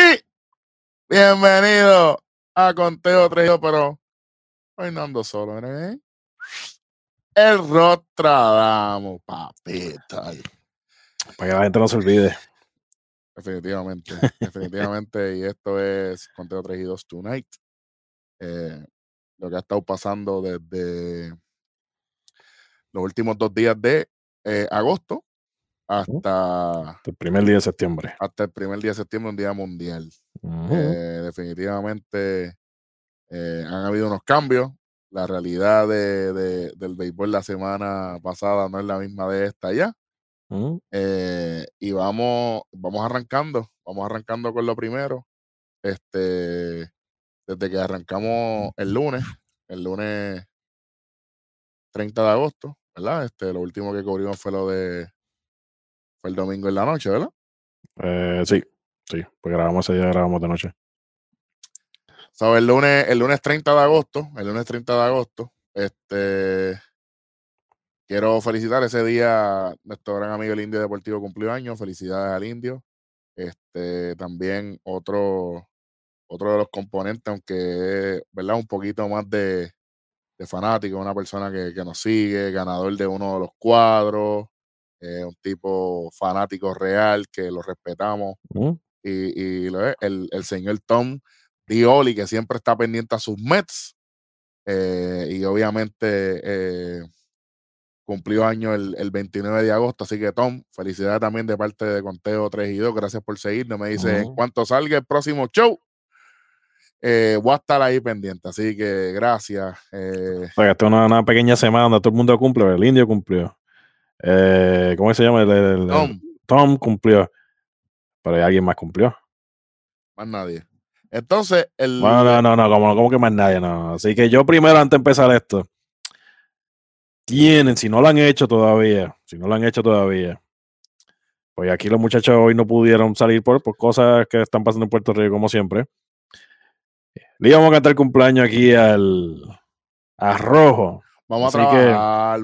Y bienvenido a Conteo 3 y 2, pero hoy no ando solo, ¿verdad? El Rostradamo, papita. Para que la gente no se olvide. Definitivamente, definitivamente. Y esto es Conteo 3 y 2 Tonight. Lo que ha estado pasando desde los últimos 2 días de agosto hasta el primer día de septiembre. Hasta el primer día de septiembre, un día mundial. Uh-huh. Definitivamente han habido unos cambios. La realidad del béisbol la semana pasada no es la misma de esta ya. Uh-huh. Y vamos arrancando con lo primero. Desde que arrancamos el lunes 30 de agosto, ¿verdad? Lo último que cubrimos fue el domingo en la noche, ¿verdad? Sí, pues grabamos de noche. ¿Sabes? El lunes 30 de agosto, quiero felicitar ese día. Nuestro gran amigo El Indio Deportivo cumplió años. Felicidades al Indio. También otro de los componentes, aunque, ¿verdad? Un poquito más de fanático, una persona que nos sigue, ganador de uno de los cuadros, un tipo fanático real que lo respetamos. Uh-huh. Y lo es, el señor Tom Dioli, que siempre está pendiente a sus Mets, y obviamente cumplió año el 29 de agosto, así que Tom, felicidades también de parte de Conteo 3 y 2, gracias por seguirnos. Me dice, uh-huh, en cuanto salga el próximo show, voy a estar ahí pendiente, así que gracias. O sea, que esta es una pequeña semana donde todo el mundo cumple. El Indio cumplió, ¿cómo se llama? Tom cumplió, pero alguien más cumplió. Más nadie. Entonces, No, ¿cómo que más nadie? No. Así que yo primero, antes de empezar esto, si no lo han hecho todavía, pues aquí los muchachos hoy no pudieron salir por cosas que están pasando en Puerto Rico, como siempre. Le íbamos a cantar cumpleaños aquí al Arrojo. Vamos a trabajar.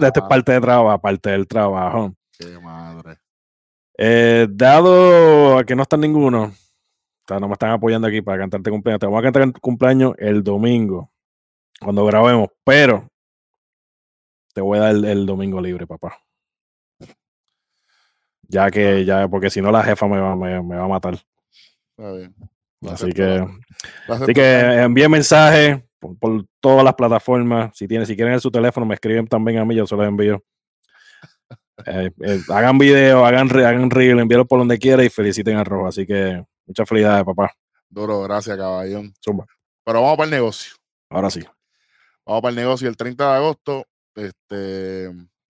No, esta es parte del trabajo. Qué madre. Dado a que no están ninguno, no me están apoyando aquí para cantarte cumpleaños. Te vamos a cantar cumpleaños el domingo, cuando grabemos, pero te voy a dar el domingo libre, papá. Ya, porque si no la jefa me va a matar. Está bien. Así que envíen mensajes por todas las plataformas. Si quieren en su teléfono, me escriben también a mí, yo se los envío. Hagan video, hagan reel, envíenlo por donde quiera y feliciten a Rojo. Así que muchas felicidades, papá. Duro, gracias, caballón. Zumba. Pero vamos para el negocio. Ahora sí. Vamos para el negocio. El 30 de agosto,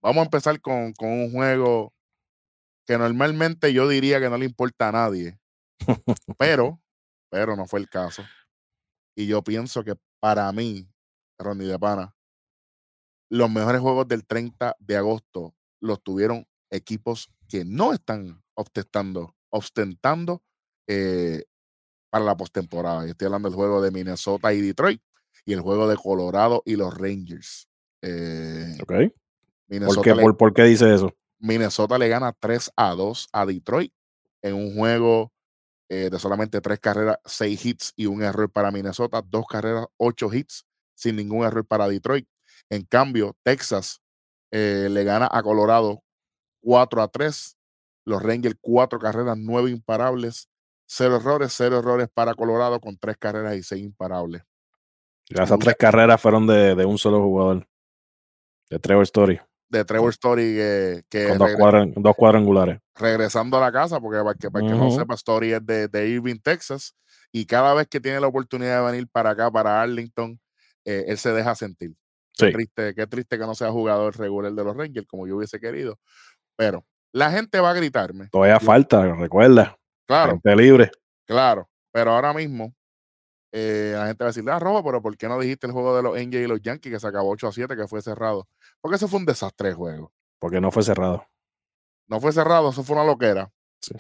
vamos a empezar con un juego que normalmente yo diría que no le importa a nadie. Pero no fue el caso. Y yo pienso que para mí, Ronnie de Pana, los mejores juegos del 30 de agosto los tuvieron equipos que no están ostentando para la postemporada. Yo estoy hablando del juego de Minnesota y Detroit y el juego de Colorado y los Rangers. Okay. ¿Por qué dice eso? Minnesota le gana 3-2 a Detroit en un juego de solamente 3 carreras, 6 hits y un error para Minnesota, 2 carreras, 8 hits, sin ningún error para Detroit. En cambio, Texas le gana a Colorado 4-3, los Rangers 4 carreras, 9 imparables, 0 errores para Colorado con 3 carreras y 6 imparables. Esas 3 carreras fueron de un solo jugador, de Trevor Story. Que con 2 cuadrangulares. Regresando a la casa, porque para que no sepa, Story es de Irving, Texas, y cada vez que tiene la oportunidad de venir para acá, para Arlington, él se deja sentir. Sí. Qué triste que no sea jugador regular de los Rangers, como yo hubiese querido. Pero la gente va a gritarme. Todavía falta, recuerda. Claro. Gente libre. Claro, pero ahora mismo la gente va a decir, Robo, pero ¿por qué no dijiste el juego de los Angels y los Yankees que se acabó 8-7, que fue cerrado? Porque eso fue un desastre de juego. Porque no fue cerrado. Eso fue una loquera. Sí.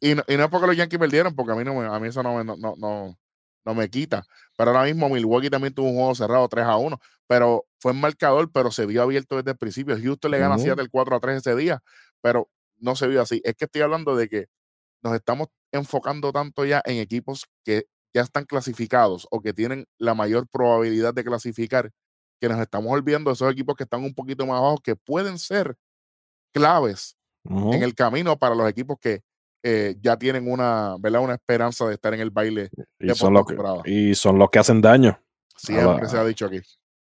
Y no es porque los Yankees perdieron, porque a mí eso no me quita. Pero ahora mismo Milwaukee también tuvo un juego cerrado 3-1, pero fue en marcador, pero se vio abierto desde el principio. Houston le gana 7-4-3 ese día, pero no se vio así. Es que estoy hablando de que nos estamos enfocando tanto ya en equipos que ya están clasificados o que tienen la mayor probabilidad de clasificar, que nos estamos olvidando de esos equipos que están un poquito más abajo, que pueden ser claves en el camino para los equipos que ya tienen una, ¿verdad?, una esperanza de estar en el baile. Y son los que hacen daño. Siempre se ha dicho aquí.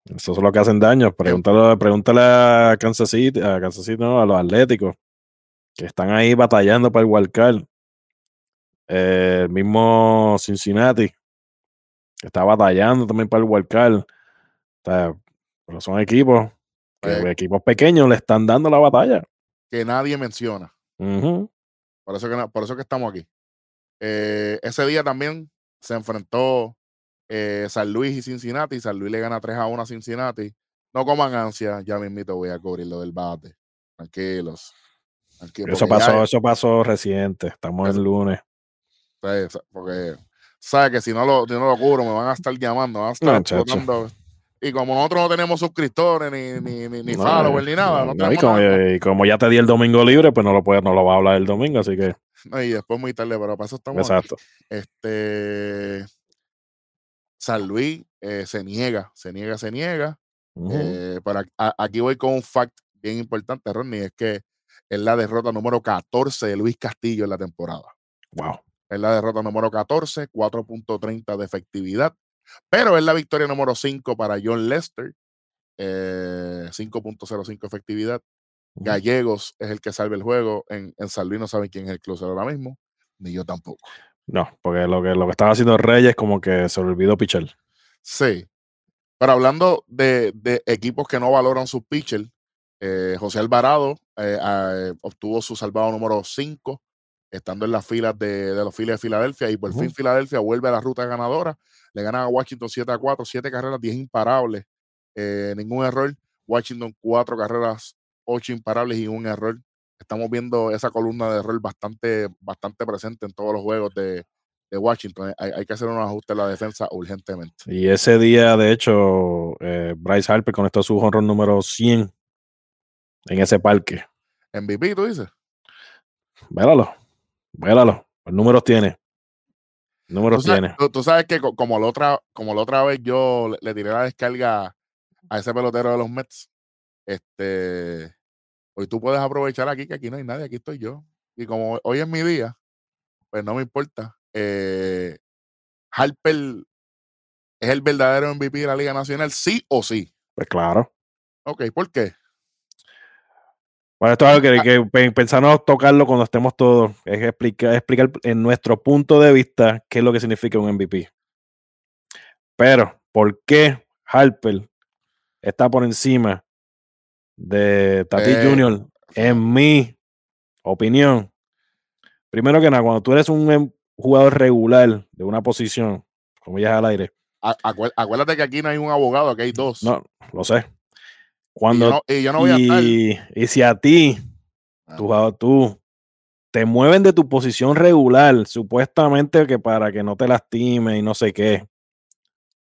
Eso es lo que hacen daño. Pregúntale a Kansas City, no, a los Atléticos, que están ahí batallando para el wild card. El mismo Cincinnati, que está batallando también para el wild card. O sea, pero son equipos, equipos pequeños le están dando la batalla. Que nadie menciona. Por eso que estamos aquí. Ese día también se enfrentó San Luis y Cincinnati. San Luis le gana 3-1 a Cincinnati. No coman ansia, ya mismito voy a cubrir lo del bate. Tranquilos. Eso pasó reciente. Estamos el lunes. Sí, porque sabe que si no lo cubro, me van a estar llamando, van a estar explotando. Y como nosotros no tenemos suscriptores, ni followers, ni nada. Y como ya te di el domingo libre, pues no lo vas a hablar el domingo, así que. No, y después muy tarde, pero para eso estamos. Exacto. Aquí. San Luis se niega. Pero aquí voy con un fact bien importante, Ronnie, es que es la derrota número 14 de Luis Castillo en la temporada. Wow. Es la derrota número 14, 4.30 de efectividad. Pero es la victoria número 5 para John Lester, 5.05 efectividad. Gallegos es el que salve el juego. En San Luis no saben quién es el closer ahora mismo, ni yo tampoco. No, porque lo que estaba haciendo Reyes como que se olvidó pitcher. Sí, pero hablando de equipos que no valoran sus pitchers, José Alvarado obtuvo su salvado número 5, estando en las filas de los Phillies de Filadelfia, y por fin Filadelfia vuelve a la ruta ganadora. Le ganan a Washington 7-4, 7 carreras, 10 imparables, ningún error. Washington 4 carreras, 8 imparables y un error. Estamos viendo esa columna de error bastante presente en todos los juegos de Washington. Hay que hacer un ajuste en la defensa urgentemente. Y ese día, de hecho, Bryce Harper conectó su jonrón número 100 en ese parque. MVP, tú dices. Vélalo. Números tiene. Tú sabes que como la otra vez yo le tiré la descarga a ese pelotero de los Mets. Hoy tú puedes aprovechar aquí, que aquí no hay nadie, aquí estoy yo. Y como hoy es mi día, pues no me importa. Harper es el verdadero MVP de la Liga Nacional, ¿sí o sí? Pues claro. Ok, ¿por qué? Bueno, esto es algo que pensamos tocarlo cuando estemos todos. Es explicar en nuestro punto de vista qué es lo que significa un MVP. Pero, ¿por qué Harper está por encima de Tatis Jr.? En mi opinión, primero que nada, cuando tú eres un jugador regular de una posición, como ya es al aire. Acuérdate que aquí no hay un abogado, aquí hay dos. No, lo sé. Y si a ti, tú, te mueven de tu posición regular, supuestamente que para que no te lastime y no sé qué,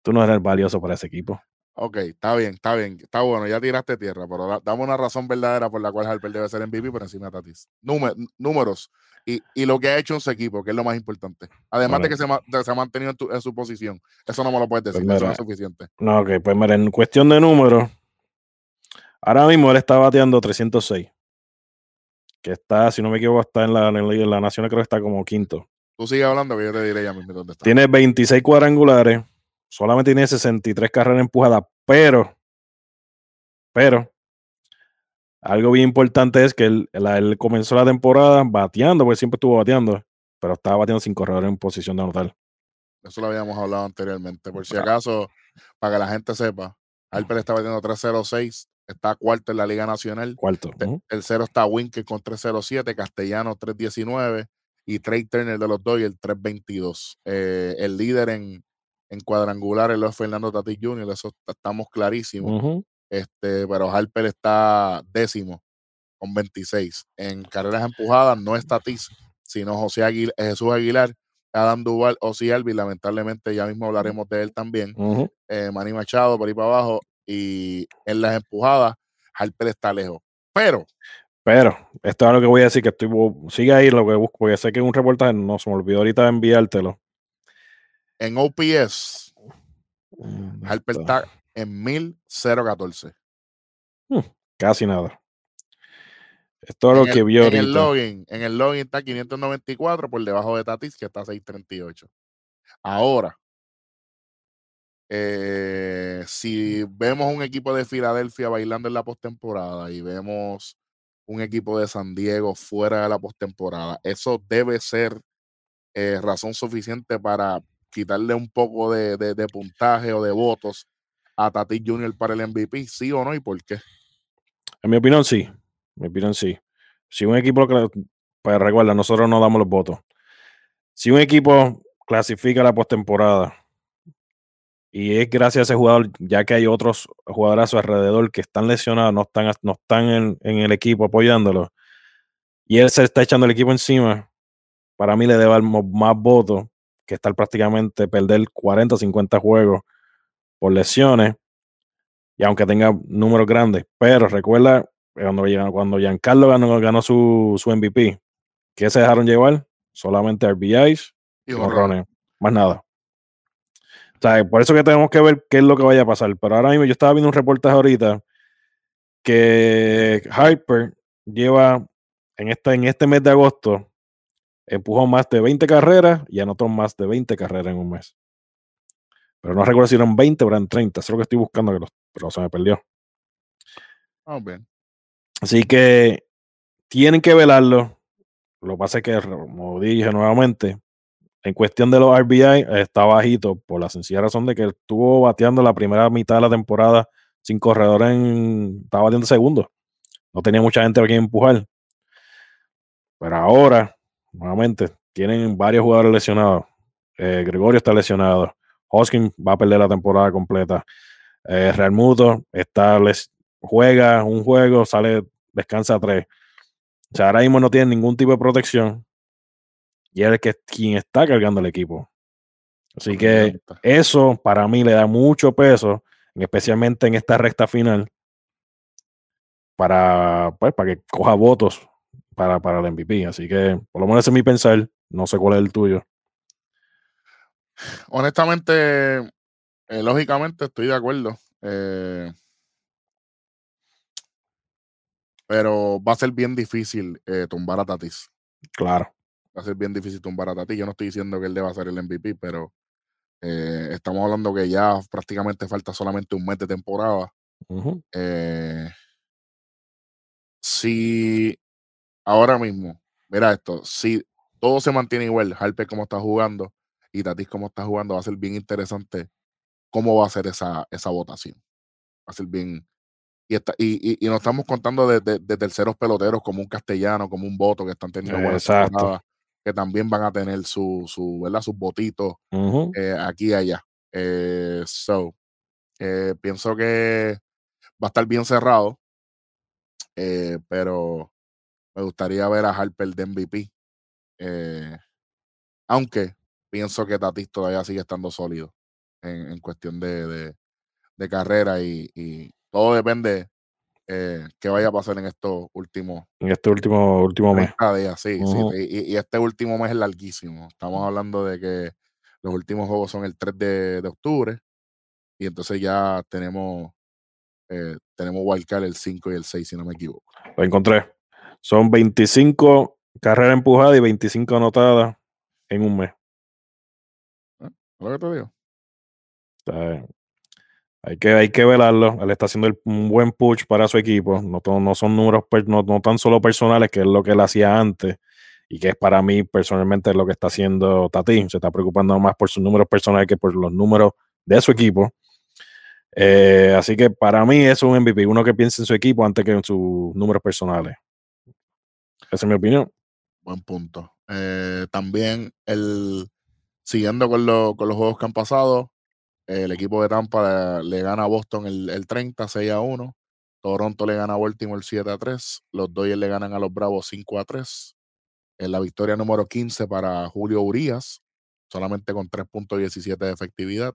tú no eres valioso para ese equipo. Ok, está bien, está bueno, ya tiraste tierra, pero dame una razón verdadera por la cual Harper debe ser MVP por encima de Tatis. Números y lo que ha hecho en su equipo, que es lo más importante. Además de que se ha mantenido en su posición. Eso no me lo puedes decir, pues mira, eso no es suficiente. No, ok, pues mira, en cuestión de números, ahora mismo él está bateando 306. Que está, si no me equivoco, está en la Nacional, creo que está como quinto. Tú sigues hablando que yo te diré ya mismo dónde está. Tiene 26 cuadrangulares, solamente tiene 63 carreras empujadas, pero algo bien importante es que él comenzó la temporada bateando, porque siempre estuvo bateando, pero estaba bateando sin corredor en posición de anotar. Eso lo habíamos hablado anteriormente, por si acaso, para que la gente sepa, Harper está bateando 306. Está cuarto en la Liga Nacional. Cuarto. Tercero está Winker con 3.07, Castellano 3.19 y Trey Turner de los Dodgers 3.22. El líder en cuadrangulares es Fernando Tatis Jr., eso estamos clarísimos. Pero Harper está décimo con 26. En carreras empujadas no es Tatis, sino Jesús Aguilar, Adam Duval, Ozzy Albies, lamentablemente ya mismo hablaremos de él también. Manny Machado por ahí para abajo. Y en las empujadas, Harper está lejos. Pero Pero esto es lo que voy a decir, que estoy, sigue ahí lo que busco, porque sé que es un reportaje, no se me olvidó ahorita de enviártelo. En OPS, Harper está en 1014. Casi nada. Esto es lo que vio ahorita. En el login está 594 por debajo de Tatis, que está 638. Ahora, si vemos un equipo de Filadelfia bailando en la postemporada y vemos un equipo de San Diego fuera de la postemporada, eso debe ser razón suficiente para quitarle un poco de puntaje o de votos a Tatis Jr. para el MVP, ¿sí o no? ¿Y por qué? En mi opinión, sí. En mi opinión, sí. Si un equipo, pues recuerda, nosotros no damos los votos. Si un equipo clasifica la postemporada y es gracias a ese jugador, ya que hay otros jugadores a su alrededor que están lesionados, no están en el equipo apoyándolo, y él se está echando el equipo encima, para mí le debe dar más votos que estar prácticamente perder 40 o 50 juegos por lesiones, y aunque tenga números grandes. Pero recuerda cuando Giancarlo ganó su MVP, ¿qué se dejaron llevar? Solamente RBIs y jonrones, más nada. O sea, por eso que tenemos que ver qué es lo que vaya a pasar. Pero ahora mismo yo estaba viendo un reportaje ahorita que Harper lleva en este mes de agosto, empujó más de 20 carreras y anotó más de 20 carreras en un mes. Pero no recuerdo si eran 20 o eran 30. Eso es lo que estoy buscando, pero se me perdió. Oh, bien. Así que tienen que velarlo. Lo que pasa es que, como dije nuevamente, en cuestión de los RBI está bajito por la sencilla razón de que él estuvo bateando la primera mitad de la temporada sin corredor, estaba bateando segundo. No tenía mucha gente a quien empujar. Pero ahora, nuevamente, tienen varios jugadores lesionados. Gregorio está lesionado. Hoskins va a perder la temporada completa. Real Muto juega un juego, sale, descansa 3. O sea, ahora mismo no tiene ningún tipo de protección. Y él es quien está cargando el equipo. Así que eso para mí le da mucho peso, especialmente en esta recta final, para que coja votos para el MVP. Así que, por lo menos ese es mi pensar. No sé cuál es el tuyo. Honestamente, lógicamente estoy de acuerdo. Pero va a ser bien difícil tumbar a Tatis. Claro. Va a ser bien difícil tumbar a Tatis. Yo no estoy diciendo que él deba ser el MVP, pero estamos hablando que ya prácticamente falta solamente un mes de temporada. Uh-huh. Si ahora mismo, mira esto, si todo se mantiene igual, Harper como está jugando y Tatis como está jugando, va a ser bien interesante cómo va a ser esa votación. Va a ser bien... Y nos estamos contando de terceros peloteros como un Castellano, como un voto que están teniendo buenas temporadas, que también van a tener sus votitos aquí y allá. Pienso que va a estar bien cerrado, pero me gustaría ver a Harper de MVP. Aunque pienso que Tatis todavía sigue estando sólido en cuestión de carrera y todo depende qué vaya a pasar en estos últimos... En este último mes. Sí, sí. Y este último mes es larguísimo. Estamos hablando de que los últimos juegos son el 3 de octubre y entonces ya tenemos wildcard el 5 y el 6, si no me equivoco. Lo encontré. Son 25 carreras empujadas y 25 anotadas en un mes. ¿Es lo que te digo? Está bien. Hay que velarlo. Él está haciendo un buen push para su equipo. No son números no tan solo personales, que es lo que él hacía antes y que es para mí personalmente lo que está haciendo Tatis. Se está preocupando más por sus números personales que por los números de su equipo. Así que para mí es un MVP, uno que piensa en su equipo antes que en sus números personales. Esa es mi opinión. Buen punto. También siguiendo con los juegos que han pasado, el equipo de Tampa le gana a Boston el 30, 6-1. Toronto le gana a Baltimore 7-3. Los Dodgers le ganan a los Bravos 5-3. En la victoria número 15 para Julio Urías, solamente con 3.17 de efectividad.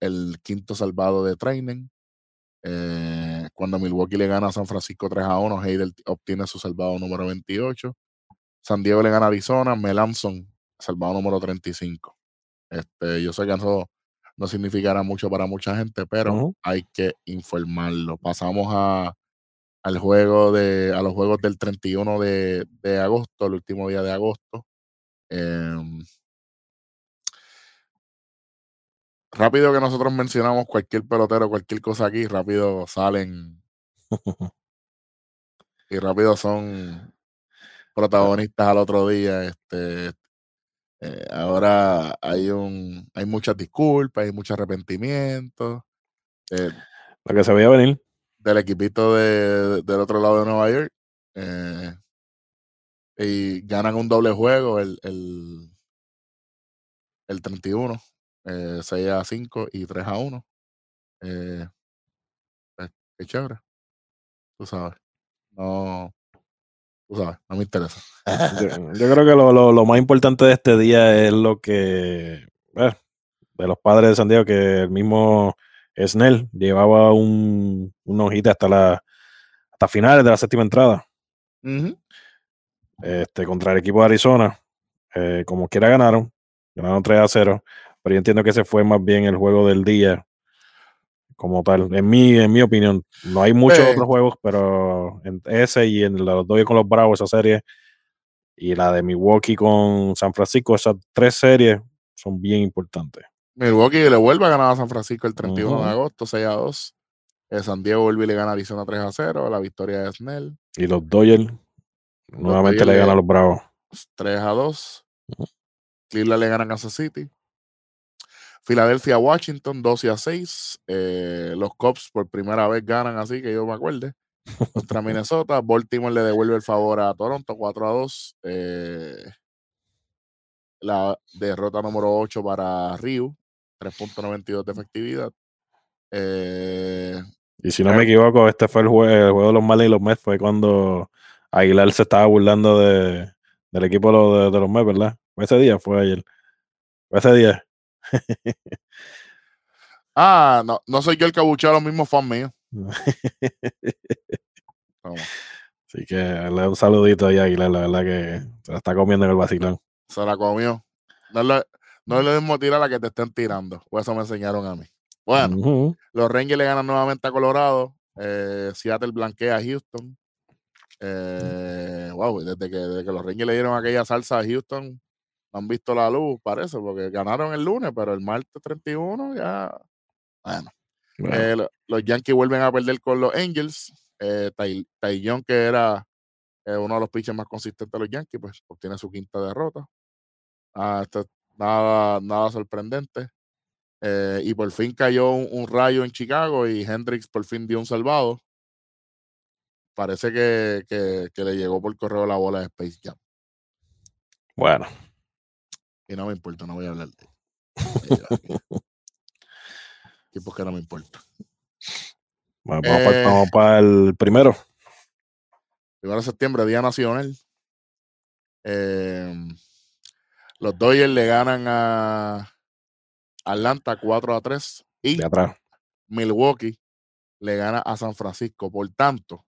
El quinto salvado de Treinen. Cuando Milwaukee le gana a San Francisco 3-1, Hader obtiene su salvado número 28. San Diego le gana a Arizona, Melanson, salvado número 35. Yo sé que eso no significará mucho para mucha gente, pero hay que informarlo. Pasamos a los juegos del 31 de agosto, el último día de agosto. Rápido que nosotros mencionamos cualquier pelotero, cualquier cosa aquí, rápido salen y rápido son protagonistas al otro día. Ahora hay muchas disculpas, hay mucho arrepentimiento. Lo que se veía venir. Del equipito del otro lado de Nueva York. Y ganan un doble juego el 31. 6-5 y 3-1. Es chévere. Tú sabes. No. Tú sabes, no me interesa. Yo creo que lo más importante de este día es lo que. De los padres de San Diego, que el mismo Snell llevaba una hojita hasta finales de la séptima entrada. Contra el equipo de Arizona. Como quiera ganaron. Ganaron 3-0. Pero yo entiendo que ese fue más bien el juego del día, como tal, en mi opinión. No hay muchos otros juegos, pero en ese y en los Dodgers con los Bravos, esa serie, y la de Milwaukee con San Francisco, esas tres series son bien importantes. Milwaukee le vuelve a ganar a San Francisco el 31 de agosto, 6-2. San Diego vuelve y le gana a Arizona 3-0, la victoria de Snell. Y los Dodgers nuevamente le ganan a los Bravos. 3-2. Cleveland le gana a Kansas City. Filadelfia, Washington, 12-6. Los Cubs por primera vez ganan, así que yo me acuerde. Contra Minnesota. Baltimore le devuelve el favor a Toronto, 4-2. La derrota número 8 para Ryu, 3.92 de efectividad. Y si no me equivoco, este fue el juego de los Marlins y los Mets. Fue cuando Aguilar se estaba burlando del equipo de los Mets, ¿verdad? Ese día fue ayer. Ese día. No soy yo el que abuchea a los mismos fans míos. Así que un saludito ahí a Aguilar, la verdad que se la está comiendo en el vacilón. Se la comió. No es lo mismo tirar a la que te estén tirando. Pues eso me enseñaron a mí. Bueno, los Rangers le ganan nuevamente a Colorado. Seattle blanquea a Houston. Wow, desde que los Rangers le dieron aquella salsa a Houston, han visto la luz, parece, porque ganaron el lunes, pero el martes 31 ya... Bueno. Los Yankees vuelven a perder con los Angels. Taillón, que era uno de los pitchers más consistentes de los Yankees, pues obtiene su quinta derrota. Nada sorprendente. Y por fin cayó un rayo en Chicago y Hendricks por fin dio un salvado. Parece que le llegó por correo la bola de Space Jam. Bueno. Y no me importa, no voy a hablar de él. Tipo que no me importa. Bueno, vamos para el primero. 1 de septiembre, Día Nacional. Los Dodgers le ganan a Atlanta 4-3. Y Milwaukee le gana a San Francisco. Por tanto,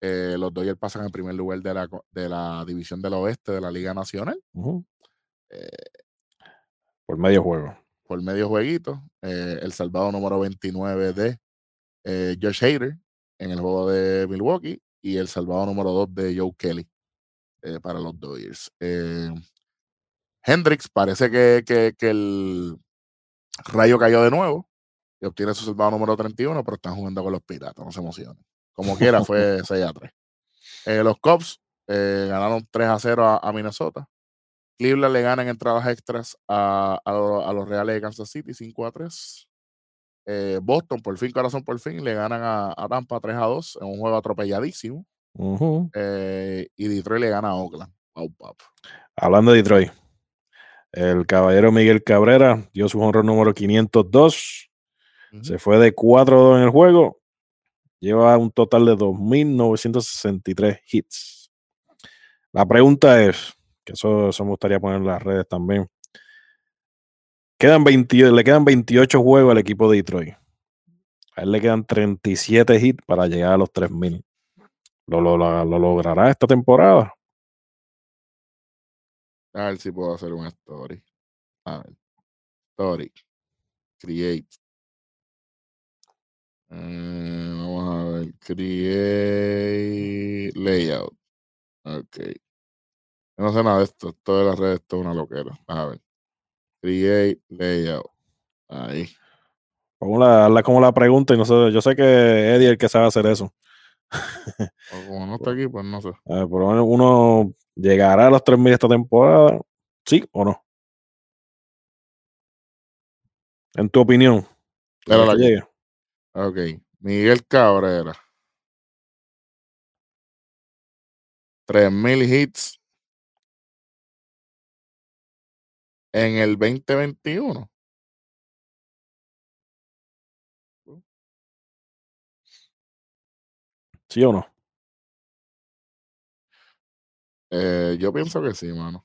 los Dodgers pasan en primer lugar de la división del oeste de la Liga Nacional. Por medio juego. Por medio jueguito. El salvado número 29 de Josh Hader en el juego de Milwaukee y el salvado número 2 de Joe Kelly para los Dodgers. Hendricks parece que el rayo cayó de nuevo y obtiene su salvado número 31, pero están jugando con los Piratas, no se emocionen. Como quiera, fue 6-3. Los Cubs ganaron 3-0 a Minnesota. Cleveland le ganan entradas extras a los Reales de Kansas City, 5-3. Boston, por fin, le ganan a Tampa 3-2 en un juego atropelladísimo. Y Detroit le gana a Oakland. Hablando de Detroit, el caballero Miguel Cabrera dio su honrón número 502. Se fue de 4-2 en el juego. Lleva un total de 2.963 hits. La pregunta es, que eso me gustaría poner en las redes también. Le quedan 28 juegos al equipo de Detroit. A él le quedan 37 hits para llegar a los 3.000. ¿Lo logrará esta temporada? A ver si puedo hacer una story. A ver. Story. Create. Vamos a ver. Create. Layout. Ok. Yo no sé nada de esto. Esto de las redes, esto es una loquera. A ver. Create. Layout. Ahí. Hazla como la pregunta y no sé. Yo sé que Eddie es el que sabe hacer eso. O como no está aquí, pues no sé. A ver, por lo menos uno llegará a los 3.000 esta temporada, ¿sí o no? En tu opinión. Pero la llega. Ok. Miguel Cabrera. 3.000 hits en el 2021. ¿Sí o no? Yo pienso que sí, mano.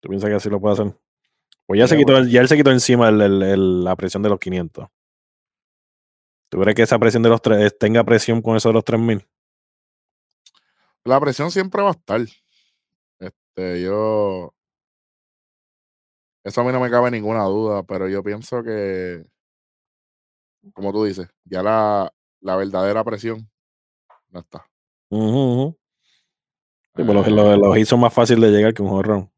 ¿Tú piensas que así lo puede hacer? Pues ya, ya él se quitó encima la presión de los 500. ¿Tú crees que esa presión de los tenga presión con eso de los 3.000? La presión siempre va a estar. Eso a mí no me cabe ninguna duda, pero yo pienso que, como tú dices, ya la verdadera presión no está. Sí, pero los hits son más fácil de llegar que un home run.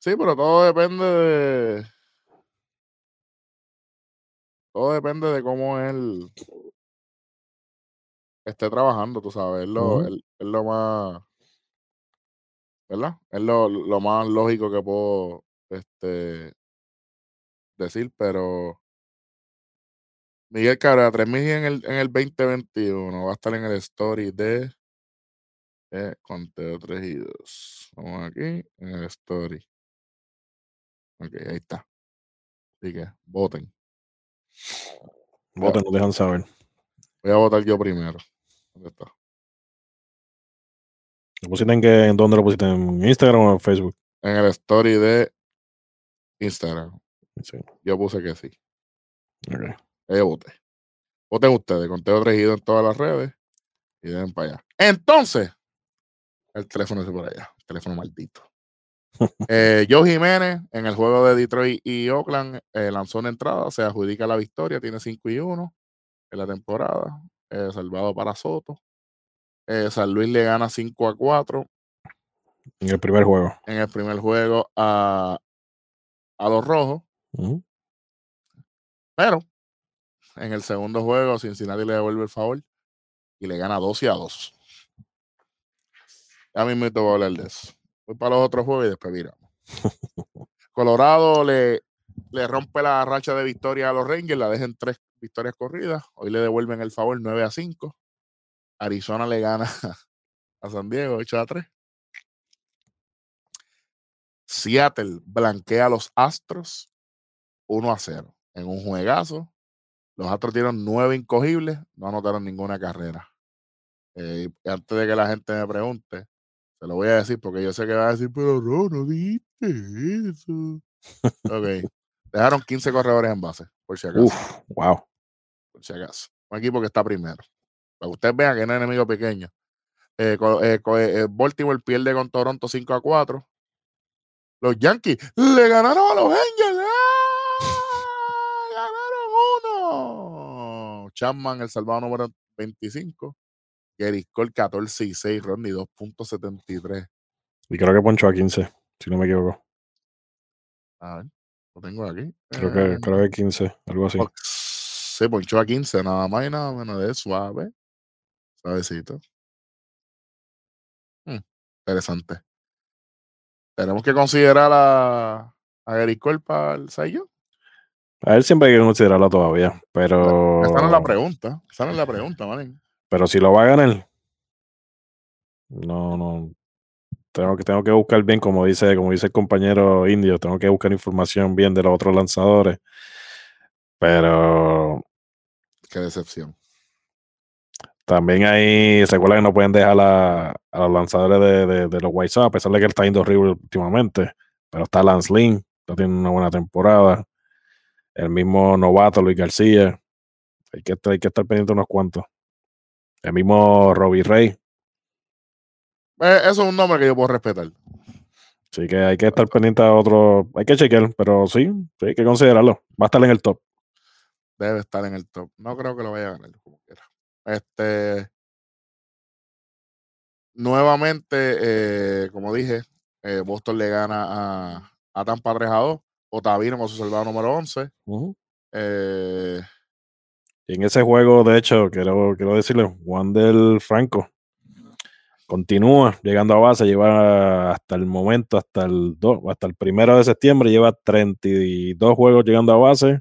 Sí, pero todo depende de cómo él esté trabajando, tú sabes. Es lo más, ¿verdad? Es lo más lógico que puedo decir, pero Miguel Cabrera, 3.000 en el 2021. Va a estar en el story de Conteo 3 y 2. Vamos aquí, en el story. Ok, ahí está. Así que, voten. Voten, lo dejan saber. Voy a votar yo primero. ¿Dónde está? ¿Lo pusiste en dónde lo pusiste? ¿En Instagram o en Facebook? En el story de Instagram. Sí. Yo puse que sí. Ok. Yo voté. Voten ustedes, Conteo 3 y 2 en todas las redes y den para allá. Entonces, el teléfono es por allá, el teléfono maldito. Joe Jiménez en el juego de Detroit y Oakland lanzó una entrada, se adjudica la victoria, tiene 5-1 en la temporada, salvado para Soto. San Luis le gana 5-4. En el primer juego. En el primer juego a los Rojos. Pero en el segundo juego, Cincinnati le devuelve el favor y le gana 12-2. Ya mismo te voy a hablar de eso. Voy para los otros juegos y después viramos. Colorado le rompe la racha de victoria a los Rangers, la dejan 3 victorias corridas. Hoy le devuelven el favor 9-5. Arizona le gana a San Diego 8-3. Seattle blanquea a los Astros 1-0. En un juegazo. Los Astros dieron 9 incogibles, no anotaron ninguna carrera. Antes de que la gente me pregunte, se lo voy a decir porque yo sé que va a decir, pero no dijiste eso. Ok. Dejaron 15 corredores en base, por si acaso. Uf, wow. Por si acaso. Un equipo que está primero. Para que ustedes vean que no hay enemigo pequeño. Baltimore pierde con Toronto 5-4. Los Yankees le ganaron a los Angels. Chapman, el salvado número 25. Gerrit Cole, 14-6. Rodney, 2.73. Y creo que ponchó a 15, si no me equivoco. A ver, lo tengo aquí. Creo que 15, algo así. Se ponchó a 15, nada más y nada menos de suave. Suavecito. Interesante. Tenemos que considerar a Gerrit Cole para el Saiyón. A él siempre hay que considerarlo todavía, pero... Esa no es la pregunta, ¿vale? Pero si lo va a ganar. No. Tengo que buscar bien, como dice el compañero Indio, tengo que buscar información bien de los otros lanzadores. Pero... Qué decepción. También hay... Se acuerdan que no pueden dejar a los lanzadores de los White Sox, a pesar de que él está yendo horrible últimamente. Pero está Lance Lynn, no tiene una buena temporada. El mismo novato Luis García, Hay que estar pendiente unos cuantos. El mismo Robbie Ray. Eso es un nombre que yo puedo respetar. Así que hay que estar pendiente a otro. Hay que chequear, pero sí, hay que considerarlo. Va a estar en el top. Debe estar en el top. No creo que lo vaya a ganar como quiera. Nuevamente, como dije, Boston le gana a Tampa 3-2. Otavino con su soldado número 11. Y en ese juego, de hecho, quiero decirle, Wander Franco continúa llegando a base, lleva hasta el momento, hasta el 1 de septiembre, lleva 32 juegos llegando a base,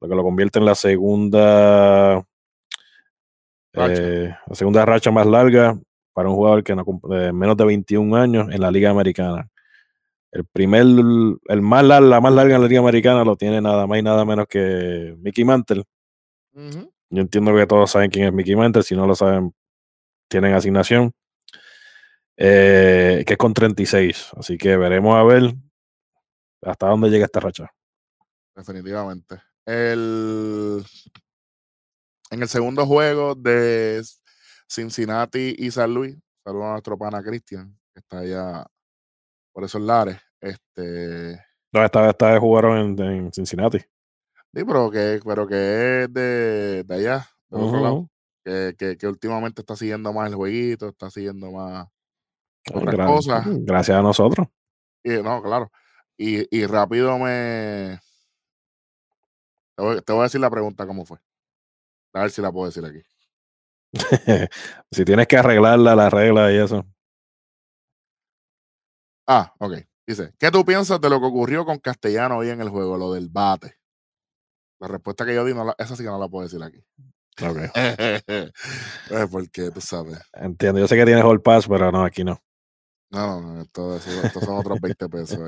lo que lo convierte en la segunda racha más larga para un jugador que menos de 21 años en la Liga Americana. La más larga en la Liga Americana lo tiene nada más y nada menos que Mickey Mantle. Yo entiendo que todos saben quién es Mickey Mantle, si no lo saben, tienen asignación, que es con 36, así que veremos a ver hasta dónde llega esta racha. Definitivamente. En el segundo juego de Cincinnati y San Luis, saludos a nuestro pana Cristian, que está allá por esos lares. No, esta vez jugaron en Cincinnati. Sí, pero que es de allá, de otro lado, que últimamente está siguiendo más el jueguito, está siguiendo más otras cosas. Gracias a nosotros. No, claro. Y rápido te voy a decir la pregunta cómo fue. A ver si la puedo decir aquí. Si tienes que arreglarla, la regla y eso. Ah, ok. Dice, ¿qué tú piensas de lo que ocurrió con Castellano hoy en el juego, lo del bate? La respuesta que yo di, esa sí que no la puedo decir aquí. Ok. Porque tú sabes. Entiendo, yo sé que tienes All Pass, pero no, aquí no. No, estos son otros 20 pesos.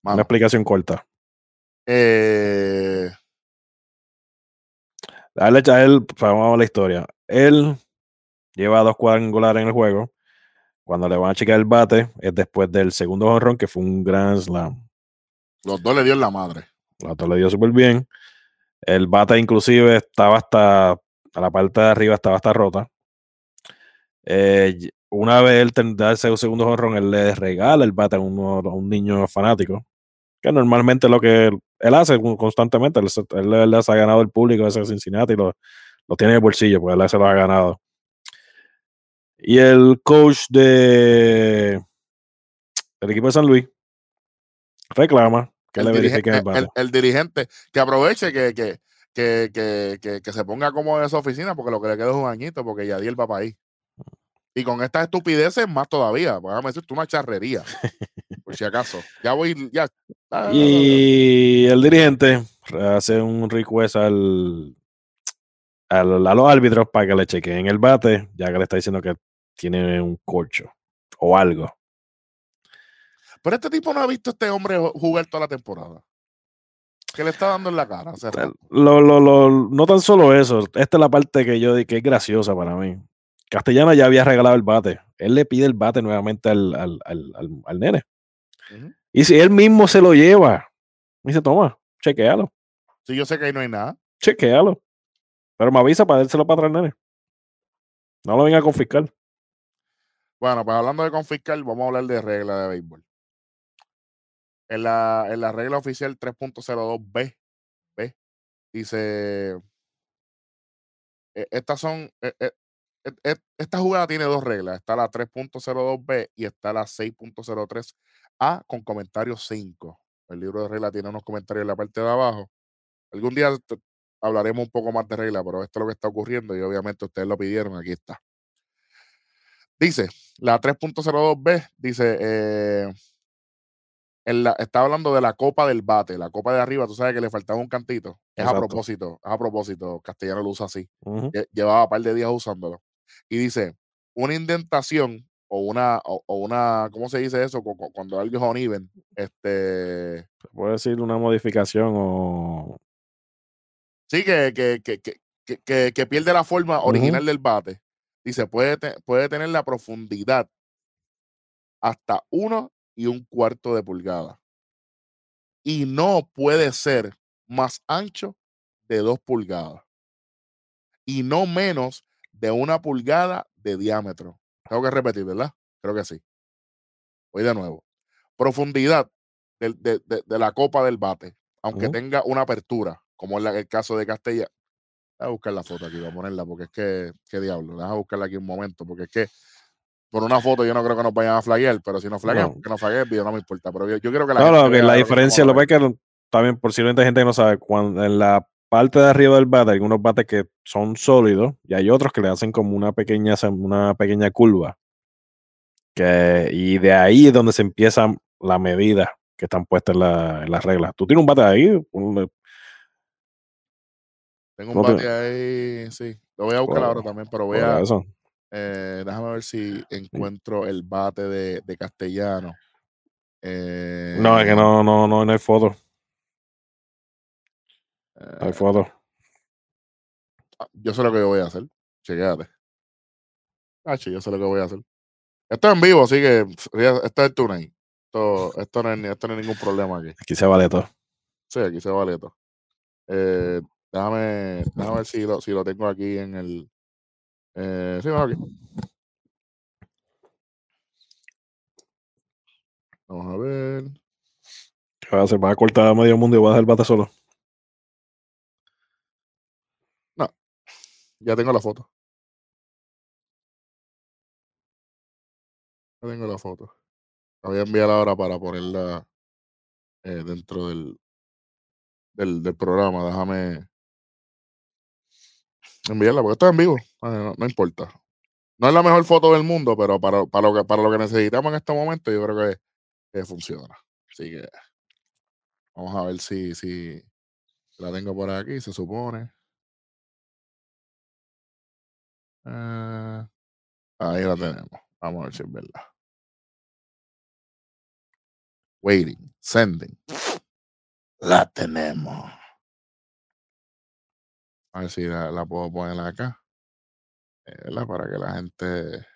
Mano. Una explicación corta. A él, vamos a ver la historia. Él lleva 2 cuadrangulares en el juego. Cuando le van a checar el bate, es después del segundo jonrón, que fue un grand slam. Los dos le dio en la madre. Los dos le dio súper bien. El bate inclusive estaba a la parte de arriba estaba hasta rota. Una vez él da el segundo jonrón, él le regala el bate a un niño fanático, que normalmente es lo que él hace constantemente. Él les ha ganado el público de Cincinnati, lo tiene en el bolsillo, pues él se lo ha ganado. Y el coach del equipo de San Luis reclama que le verifiquen el bate. El dirigente que aproveche que se ponga cómodo en su oficina, porque lo que le queda es un añito, porque ya di el papá ahí. Y con estas estupideces más todavía, déjame decirte una charrería, por si acaso. El dirigente hace un request a los árbitros para que le chequen el bate, ya que le está diciendo que tiene un corcho o algo. Pero este tipo no ha visto a este hombre jugar toda la temporada. Que le está dando en la cara. No tan solo eso. Esta es la parte que yo dije que es graciosa para mí. Castellano ya había regalado el bate. Él le pide el bate nuevamente al nene. Y si él mismo se lo lleva, me dice, toma, chequéalo. Si yo sé que ahí no hay nada. Chequéalo. Pero me avisa para dárselo para atrás, nene. No lo venga a confiscar. Bueno, pues hablando de confiscar, vamos a hablar de regla de béisbol. En la regla oficial 3.02b, dice... Esta jugada tiene 2 reglas. Está la 3.02b y está la 6.03a con comentario 5. El libro de regla tiene unos comentarios en la parte de abajo. Algún día... hablaremos un poco más de regla, pero esto es lo que está ocurriendo y obviamente ustedes lo pidieron, aquí está. Dice, la 3.02b, dice, está hablando de la copa del bate, la copa de arriba, tú sabes que le faltaba un cantito. Exacto. Es a propósito, Castellano lo usa así. Llevaba un par de días usándolo. Y dice, una indentación o una ¿cómo se dice eso? Cuando algo es uneven. Puedo decir una modificación o... Sí, que pierde la forma original del bate. Dice, puede tener la profundidad hasta 1 1 1/4 de pulgada. Y no puede ser más ancho de 2 pulgadas. Y no menos de 1 pulgada de diámetro. Tengo que repetir, ¿verdad? Creo que sí. Voy de nuevo. Profundidad de la copa del bate, aunque tenga una apertura, como es el caso de Castellano. Voy a buscar la foto aquí, voy a ponerla, porque es que, qué diablo, deja buscarla aquí un momento, porque es que por una foto yo no creo que nos vayan a flaguear, pero si nos flaguean, porque nos flaguean, no me importa, pero yo creo que la gente... que la diferencia, lo que es que también, por si la gente no sabe, cuando en la parte de arriba del bate, hay unos bates que son sólidos, y hay otros que le hacen como una pequeña curva, y de ahí es donde se empieza la medida que están puestas en las reglas. ¿Tú tienes un bate ahí? Tengo un bate ahí, sí. Lo voy a buscar ahora también, pero voy a... déjame ver si encuentro el bate de Castellano. No, es que no hay foto. No hay foto. Yo sé lo que yo voy a hacer. Chequéate. Yo sé lo que voy a hacer. Esto es en vivo, así que esto es el túnel. Esto no es ningún problema aquí. Aquí se vale todo. Sí, aquí se vale todo. Déjame ver si lo tengo aquí en el... sí, vamos aquí. Vamos a ver. ¿Qué va a hacer? ¿Va a cortar a medio mundo y va a dejar el bate solo? No. Ya tengo la foto. Ya tengo la foto. La voy a enviar ahora para ponerla dentro del programa. Déjame enviarla porque está en vivo. No importa. No es la mejor foto del mundo, pero para lo que necesitamos en este momento, yo creo que funciona. Así que vamos a ver si la tengo por aquí, se supone. Ahí la tenemos. Vamos a ver si es verdad. Waiting, sending. La tenemos. A ver si la puedo poner acá, ¿verdad? Para que la gente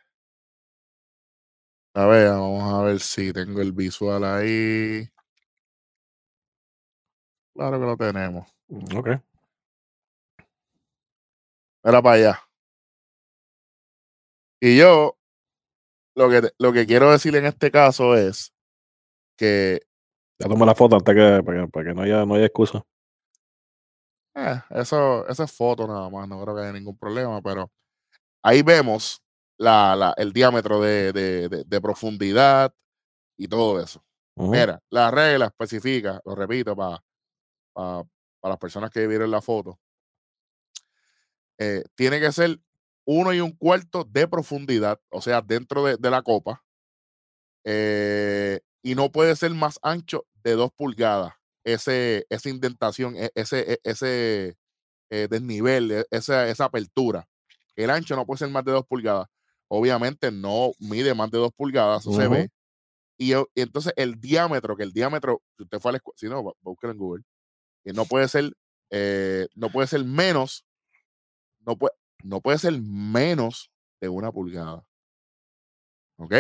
la vea. Vamos a ver si tengo el visual ahí. Claro que lo tenemos. Ok. Era para allá. Y yo lo que quiero decir en este caso es que... Ya tomé la foto antes para que no haya excusa. Eso es foto nada más, no creo que haya ningún problema, pero ahí vemos el diámetro de profundidad y todo eso. Mira, la regla especifica, lo repito para las personas que vieron la foto, tiene que ser 1 1/4 de profundidad, o sea, dentro de la copa, y no puede ser más ancho de 2 pulgadas. Esa indentación, ese desnivel, esa apertura. El ancho no puede ser más de 2 pulgadas. Obviamente no mide más de 2 pulgadas, se ve. Y entonces el diámetro, si usted fue a la escuela, si no, búsquelo en Google, no puede ser menos de 1 pulgada. ¿Ok?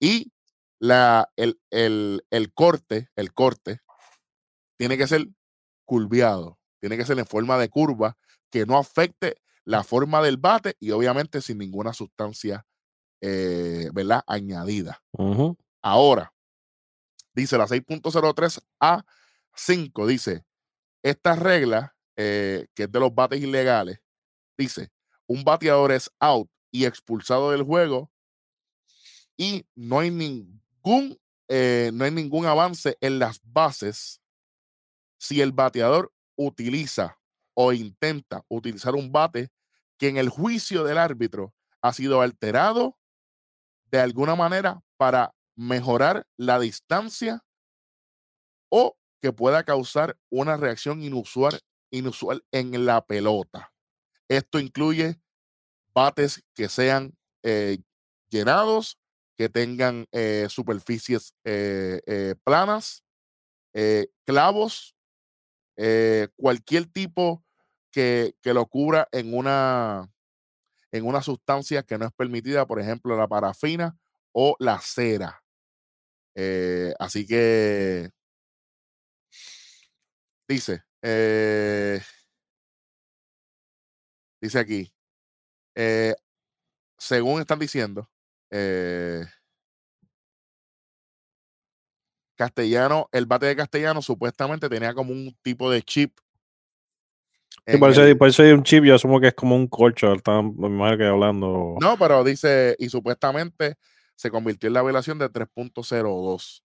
Y el corte tiene que ser curviado, tiene que ser en forma de curva, que no afecte la forma del bate y obviamente sin ninguna sustancia, ¿verdad?, añadida. Ahora, dice la 6.03A5, dice, esta regla, que es de los bates ilegales, dice, un bateador es out y expulsado del juego y no hay ningún avance en las bases si el bateador utiliza o intenta utilizar un bate que en el juicio del árbitro ha sido alterado de alguna manera para mejorar la distancia o que pueda causar una reacción inusual en la pelota. Esto incluye bates que sean llenados, que tengan superficies planas, clavos, cualquier tipo que lo cubra en una sustancia que no es permitida, por ejemplo, la parafina o la cera. Así que dice, dice aquí, según están diciendo, Castellano, el bate de Castellano supuestamente tenía como un tipo de chip. Sí, por eso hay un chip, yo asumo que es como un corcho, me imagino que hablando. No, pero dice, y supuestamente se convirtió en la velación de 3.02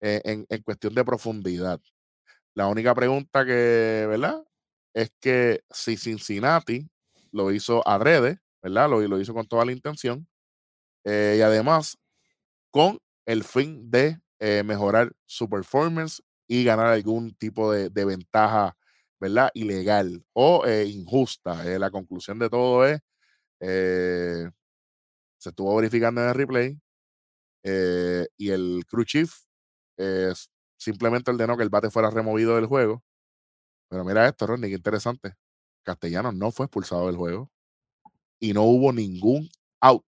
en cuestión de profundidad. La única pregunta que, ¿verdad? Es que si Cincinnati lo hizo adrede, ¿verdad? Lo hizo con toda la intención, y además con el fin de mejorar su performance y ganar algún tipo de ventaja, ¿verdad? Ilegal o injusta. La conclusión de todo es, se estuvo verificando en el replay, y el crew chief simplemente ordenó que el bate fuera removido del juego. Pero mira esto, Ronnie, qué interesante. Castellano no fue expulsado del juego y no hubo ningún out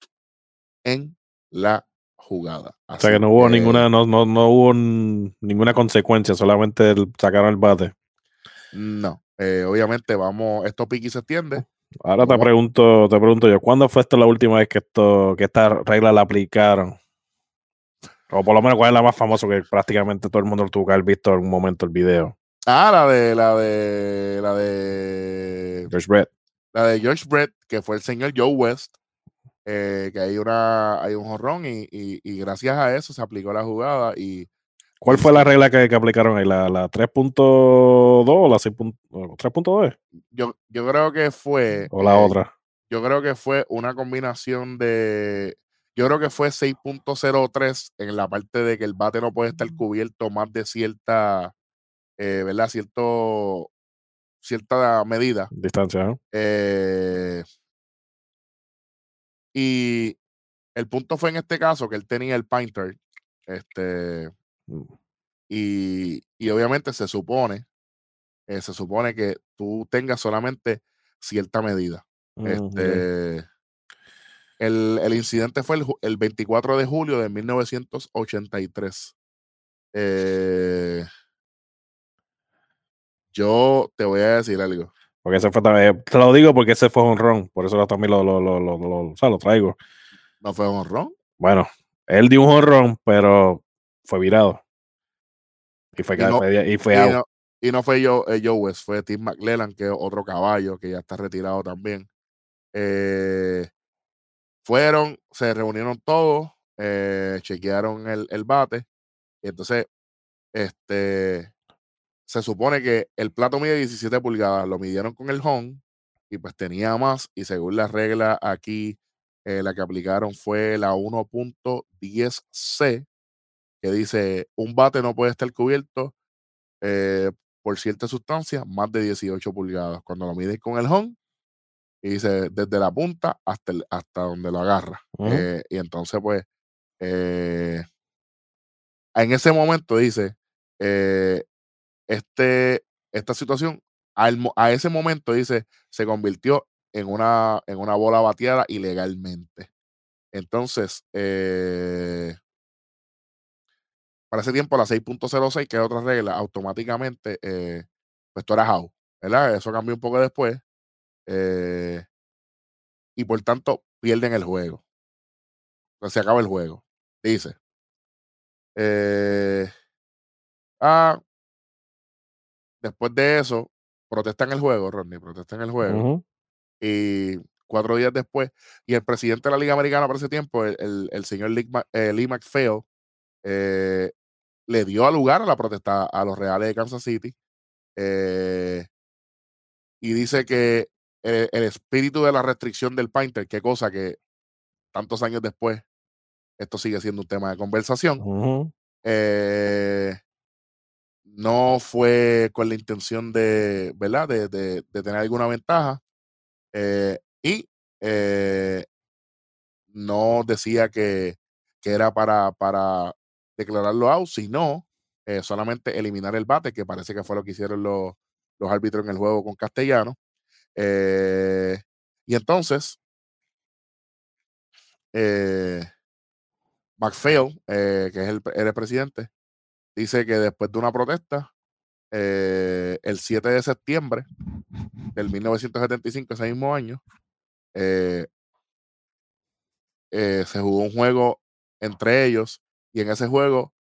en la jugada. Así, o sea que no hubo ninguna, no hubo ninguna consecuencia, solamente sacaron el bate. No, obviamente vamos, esto pique y se extiende. Ahora te pregunto yo, ¿cuándo fue esto la última vez que esta regla la aplicaron? O por lo menos, ¿cuál es la más famosa que prácticamente todo el mundo tuvo que haber visto en algún momento el video? Ah, la de George Brett. La de George Brett, que fue el señor Joe West, que hay un jonrón y gracias a eso se aplicó la jugada. Y ¿cuál fue la regla que aplicaron ahí? ¿La 3.2 o la 3.2? Yo creo que fue... ¿O la otra? Yo creo que fue una combinación de... Yo creo que fue 6.03 en la parte de que el bate no puede estar cubierto más de cierta... ¿verdad? Cierta medida. Distancia, ¿no? Y el punto fue en este caso que él tenía el painter, y obviamente se supone que tú tengas solamente cierta medida. El incidente fue el 24 de julio de 1983. Yo te voy a decir algo. Porque ese fue, te lo digo porque ese fue jonrón, por eso también lo traigo. ¿No fue jonrón? Bueno, él dio un jonrón, pero fue virado. Y fue out. No fue Joe West, fue Tim McLellan, que es otro caballo que ya está retirado también. Se reunieron todos, chequearon el bate, y entonces se supone que el plato mide 17 pulgadas, lo midieron con el home y pues tenía más, y según la regla aquí, la que aplicaron fue la 1.10c, que dice, un bate no puede estar cubierto por cierta sustancia más de 18 pulgadas, cuando lo mides con el home, y dice, desde la punta hasta donde lo agarra. Y entonces pues, en ese momento dice, esta situación, a ese momento, dice, se convirtió en una bola bateada ilegalmente. Entonces, para ese tiempo, la 6.06, que es otra regla, automáticamente, pues tú eras out, ¿verdad? Eso cambió un poco después. Y por tanto, pierden el juego. Entonces se acaba el juego. Dice, después de eso, protestan el juego, Rodney, protestan el juego. Y 4 días después, y el presidente de la Liga Americana para ese tiempo, el señor Lee McPhail, le dio lugar a la protesta a los Reales de Kansas City, y dice que el espíritu de la restricción del painter, qué cosa que tantos años después, esto sigue siendo un tema de conversación, no fue con la intención de, ¿verdad? De tener alguna ventaja, no decía que era para declararlo out, sino solamente eliminar el bate, que parece que fue lo que hicieron los árbitros en el juego con Castellano. Y entonces McPhail, que es el presidente, dice que después de una protesta, el 7 de septiembre del 1975, ese mismo año, se jugó un juego entre ellos, y en ese juego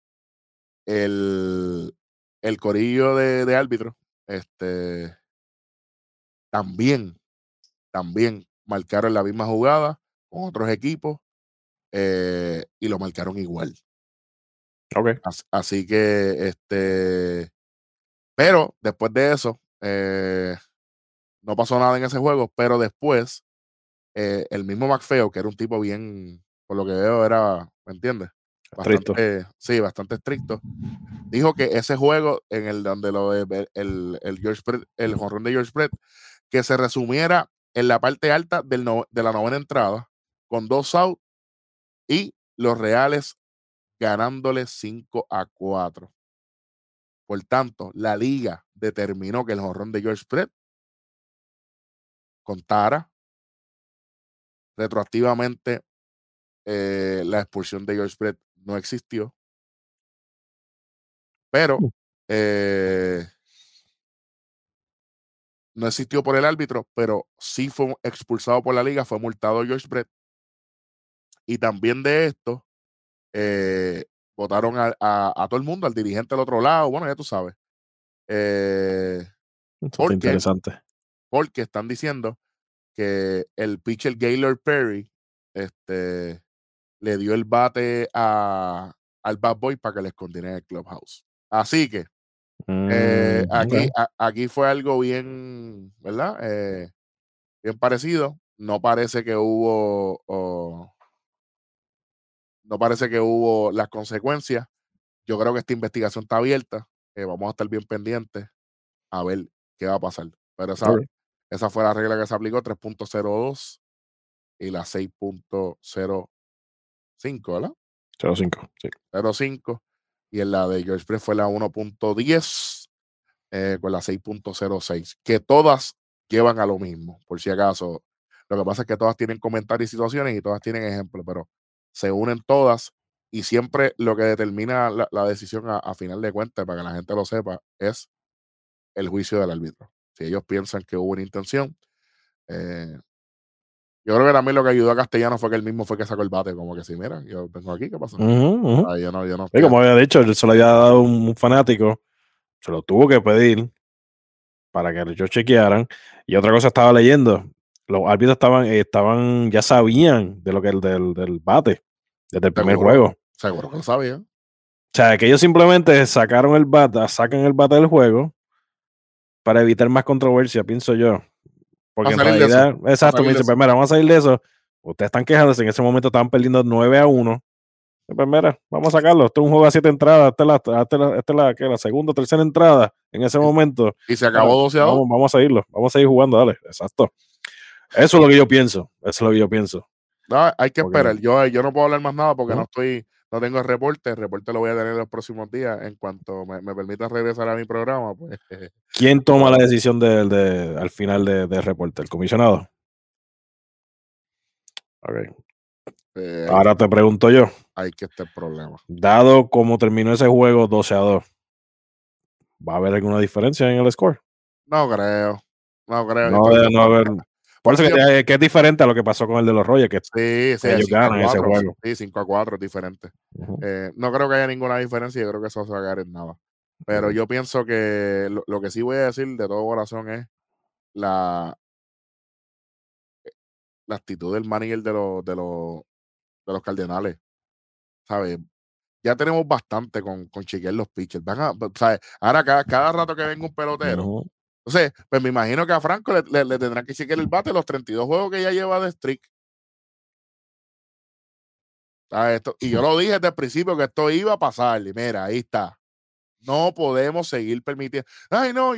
el corillo de árbitros también marcaron la misma jugada con otros equipos, y lo marcaron igual. Okay. Así que pero después de eso, no pasó nada en ese juego, pero después el mismo McPhail, que era un tipo bien, por lo que veo era, ¿me entiendes? Bastante estricto. Dijo que ese juego, en el donde el jonrón de George Brett, que se resumiera en la parte alta de la novena entrada, con 2 outs y los Reales ganándole 5-4. Por tanto, la liga determinó que el jonrón de George Brett contara retroactivamente. La expulsión de George Brett no existió, pero no existió por el árbitro, pero sí fue expulsado por la liga, fue multado George Brett. Y también de esto votaron a todo el mundo, al dirigente del otro lado, bueno, ya tú sabes. Porque, interesante. Porque están diciendo que el pitcher Gaylord Perry le dio el bate al Bad Boy para que le escondiera en el clubhouse. Así que aquí fue algo bien, ¿verdad? Bien parecido. No parece que hubo las consecuencias. Yo creo que esta investigación está abierta. Vamos a estar bien pendientes a ver qué va a pasar. Pero esa fue la regla que se aplicó, 3.02 y la 6.05, ¿verdad? 0.5, sí. 0.5. Y en la de George Brett fue la 1.10 con la 6.06, que todas llevan a lo mismo, por si acaso. Lo que pasa es que todas tienen comentarios y situaciones y todas tienen ejemplos, pero se unen todas y siempre lo que determina la decisión a final de cuentas, para que la gente lo sepa, es el juicio del árbitro. Si ellos piensan que hubo una intención, yo creo que también lo que ayudó a Castellano fue que él mismo fue que sacó el bate, como que si mira, yo tengo aquí, ¿qué pasó? Ah, yo no. Y como había dicho, él se lo había dado un fanático, se lo tuvo que pedir para que ellos chequearan. Y otra cosa estaba leyendo, los árbitros estaban ya sabían de lo que del bate, desde el primer juego. Seguro que lo sabían. O sea, que ellos simplemente sacan el bate del juego para evitar más controversia, pienso yo. Porque en realidad, exacto, me dicen, primera, vamos a salir de eso. Ustedes están quejándose, en ese momento estaban perdiendo 9-1. Primera, vamos a sacarlo. Esto es un juego a 7 entradas. Esta es la segunda o tercera entrada en ese momento. Y se acabó 12-2. Vamos a seguirlo. Vamos a seguir jugando, dale. Exacto. Eso es lo que yo pienso. No, hay que esperar. Yo no puedo hablar más nada porque no tengo el reporte. El reporte lo voy a tener en los próximos días. En cuanto me permita regresar a mi programa, pues. ¿Quién toma la decisión al final del reporte? ¿El comisionado? Ok. Ahora te pregunto yo. Hay que estar el problema. Dado como terminó ese juego 12-2, ¿va a haber alguna diferencia en el score? No creo. No debe no haber. Por eso que es diferente a lo que pasó con el de los Reyes, que ellos ganan ese juego. Sí, 5-4 es diferente. Uh-huh. No creo que haya ninguna diferencia, yo creo que eso se va a caer en nada. Pero yo pienso que lo que sí voy a decir de todo corazón es la actitud del manager de los Cardenales. ¿Sabes? Ya tenemos bastante con chequear los pitchers. ¿Sabes? Ahora cada rato que venga un pelotero, uh-huh. Entonces, pues me imagino que a Franco le tendrán que chequear el bate los 32 juegos que ya lleva de streak. Esto, y yo lo dije desde el principio que esto iba a pasar. Y mira, ahí está. No podemos seguir permitiendo. Ay, no,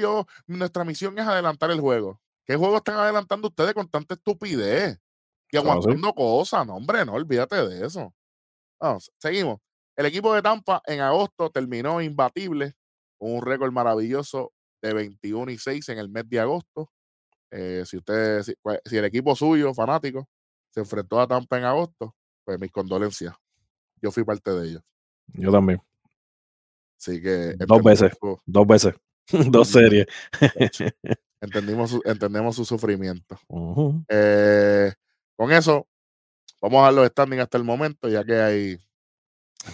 nuestra misión es adelantar el juego. ¿Qué juego están adelantando ustedes con tanta estupidez? Y aguantando cosas. No, hombre, no, olvídate de eso. Vamos, seguimos. El equipo de Tampa en agosto terminó imbatible con un récord maravilloso de 21-6 en el mes de agosto. Si el equipo suyo, fanático, se enfrentó a Tampa en agosto, pues mis condolencias. yo fui parte de ellos. Yo también. Así que... Dos veces. Dos series. Entendemos su sufrimiento. Uh-huh. Con eso, vamos a ver los standings hasta el momento, ya que hay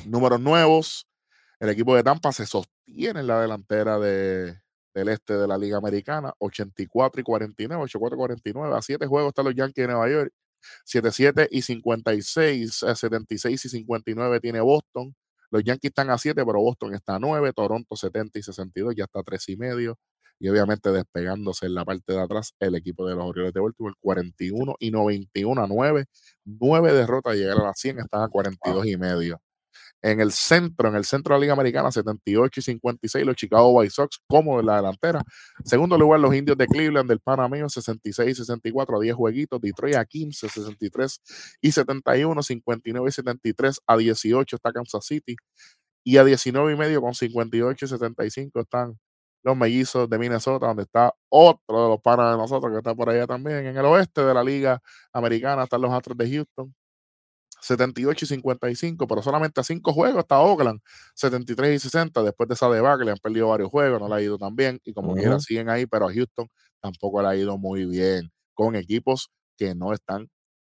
números nuevos. El equipo de Tampa se sostiene en la delantera del este de la Liga Americana, 84 y 49, 84 y 49. A 7 juegos están los Yankees de Nueva York, 77 y 56, 76 y 59 tiene Boston. Los Yankees están a 7, pero Boston está a 9, Toronto 70 y 62, ya está a 3 y medio. Y obviamente despegándose en la parte de atrás el equipo de los Orioles de Baltimore, 41 y 91 a 9. 9 derrotas, llegaron a las 100, están a 42 y medio. En el centro de la Liga Americana, 78 y 56, los Chicago White Sox cómodos en la delantera. Segundo lugar, los Indios de Cleveland del Panamá, 66 y 64 a 10 jueguitos. Detroit a 15, 63 y 71, 59 y 73 a 18 está Kansas City. Y a 19 y medio con 58 y 75 están los mellizos de Minnesota, donde está otro de los panas de nosotros que está por allá también. En el oeste de la Liga Americana están los Astros de Houston, 78 y 55, pero solamente a 5 juegos está Oakland, 73 y 60. Después de esa debacle han perdido varios juegos, no le ha ido tan bien, y como quiera siguen ahí, pero a Houston tampoco le ha ido muy bien, con equipos que no están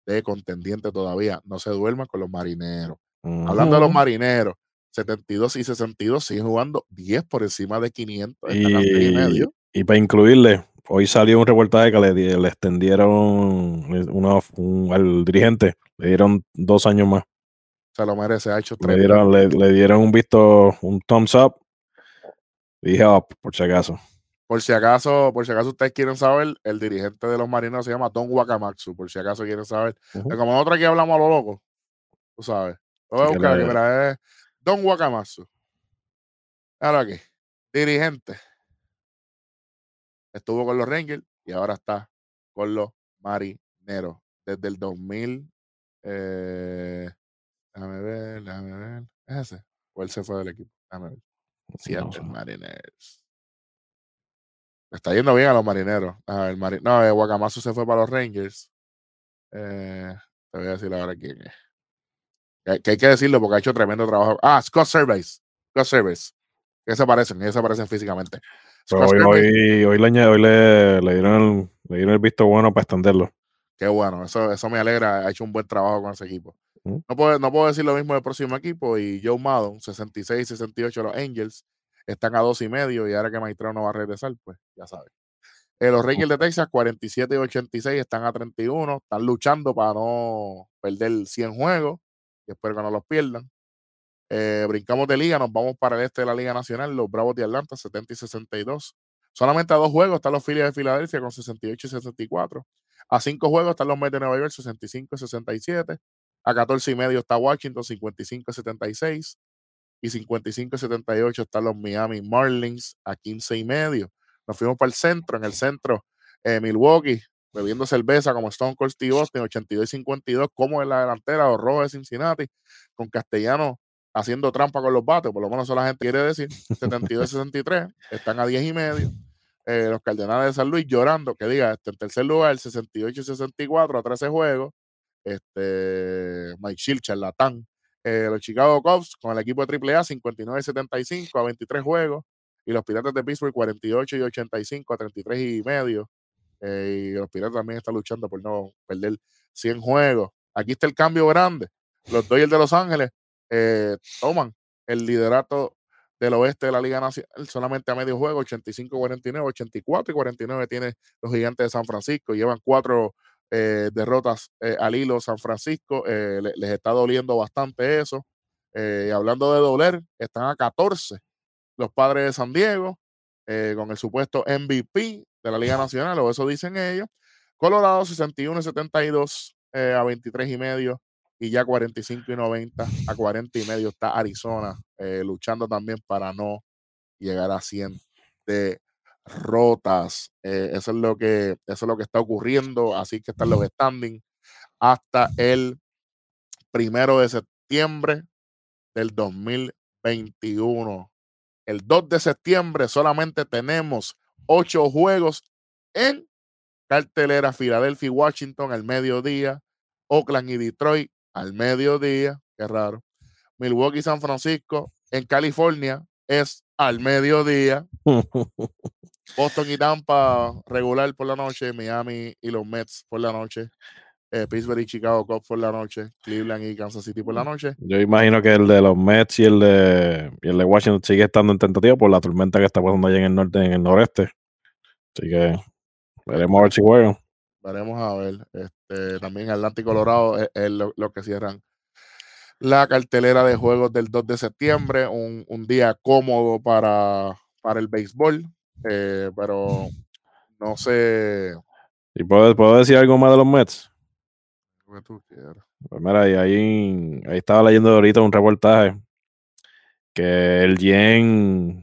de contendiente todavía. No se duerman con los marineros. Hablando de los marineros, 72 y 62 siguen jugando 10 por encima de 500, y medio. Y para incluirle, hoy salió un reportaje que le extendieron al dirigente, le dieron 2 años más. Se lo merece, ha hecho 3. Le dieron un visto, un thumbs up, dije up, por si acaso. Por si acaso ustedes quieren saber, el dirigente de los marineros se llama Don Wakamatsu, por si acaso quieren saber. Uh-huh. Como nosotros aquí hablamos a lo loco, tú sabes. Lo voy a buscar aquí, mira, es Don Wakamatsu. Ahora aquí, dirigente. Estuvo con los Rangers y ahora está con los marineros. Desde el 2000. Déjame ver. ¿Es ese? ¿O él se fue del equipo? Déjame ver. Seattle Mariners. Le está yendo bien a los marineros. A ver, Guacamazo se fue para los Rangers. Te voy a decir ahora quién es. Que hay que decirlo porque ha hecho tremendo trabajo. Ah, Scott Service. Ellos se parecen físicamente. Hoy le dieron el visto bueno para extenderlo. Qué bueno, eso me alegra. Ha hecho un buen trabajo con ese equipo. No puedo decir lo mismo del próximo equipo. Y Joe Maddon, 66 y 68, los Angels están a 2 y medio. Y ahora que Maestrano va a regresar, pues ya sabes. Los Rangers de Texas, 47 y 86, están a 31. Están luchando para no perder 100 juegos. Y espero que no los pierdan. Brincamos de liga, nos vamos para el este de la Liga Nacional, los Bravos de Atlanta, 70 y 62. Solamente a 2 juegos están los Phillies de Filadelfia con 68 y 64. A 5 juegos están los Mets de Nueva York, 65 y 67. A 14 y medio está Washington, 55 y 76. Y 55 y 78 están los Miami Marlins a 15 y medio. Nos fuimos para el centro, en el centro Milwaukee, bebiendo cerveza como Stone Cold Steve Austin, 82 y 52, como en la delantera, los Rojos de Cincinnati, con Castellano haciendo trampa con los bates, por lo menos eso la gente quiere decir. 72-63, están a 10 y medio. Los Cardenales de San Luis llorando, que diga, en tercer lugar, 68-64 a 13 juegos. Mike Shilch, charlatán. Los Chicago Cubs con el equipo de AAA, 59-75 a 23 juegos. Y los Piratas de Pittsburgh, 48-85 a 33 y medio. Y los Piratas también están luchando por no perder 100 juegos. Aquí está el cambio grande. Los Dodgers de Los Ángeles toman el liderato del oeste de la Liga Nacional solamente a medio juego, 85-49, 84 y 49 tiene los Gigantes de San Francisco, llevan 4 derrotas al hilo. San Francisco les está doliendo bastante eso, y hablando de doler, están a 14 los Padres de San Diego, con el supuesto MVP de la Liga Nacional, o eso dicen ellos. Colorado, 61-72 a 23 y medio. Y ya 45 y 90 a 40 y medio está Arizona, luchando también para no llegar a 100 derrotas. Eso es lo que está ocurriendo. Así que están los standings hasta el 1 de septiembre del 2021. El 2 de septiembre solamente tenemos 8 juegos en cartelera. Filadelfia y Washington al mediodía. Oakland y Detroit al mediodía, qué raro. Milwaukee, San Francisco. En California es al mediodía. Boston y Tampa regular por la noche. Miami y los Mets por la noche. Pittsburgh y Chicago Cubs por la noche. Cleveland y Kansas City por la noche. Yo imagino que el de los Mets y el de Washington sigue estando en tentativa por la tormenta que está pasando allá en el norte, en el noreste. Así que veremos a ver si juegan. Veremos a ver. También Atlanta y Colorado es lo que cierran la cartelera de juegos del 2 de septiembre. Un día cómodo para el béisbol, pero no sé. ¿Y puedo decir algo más de los Mets? Lo que tú quieras. Pues mira, ahí estaba leyendo ahorita un reportaje que el GM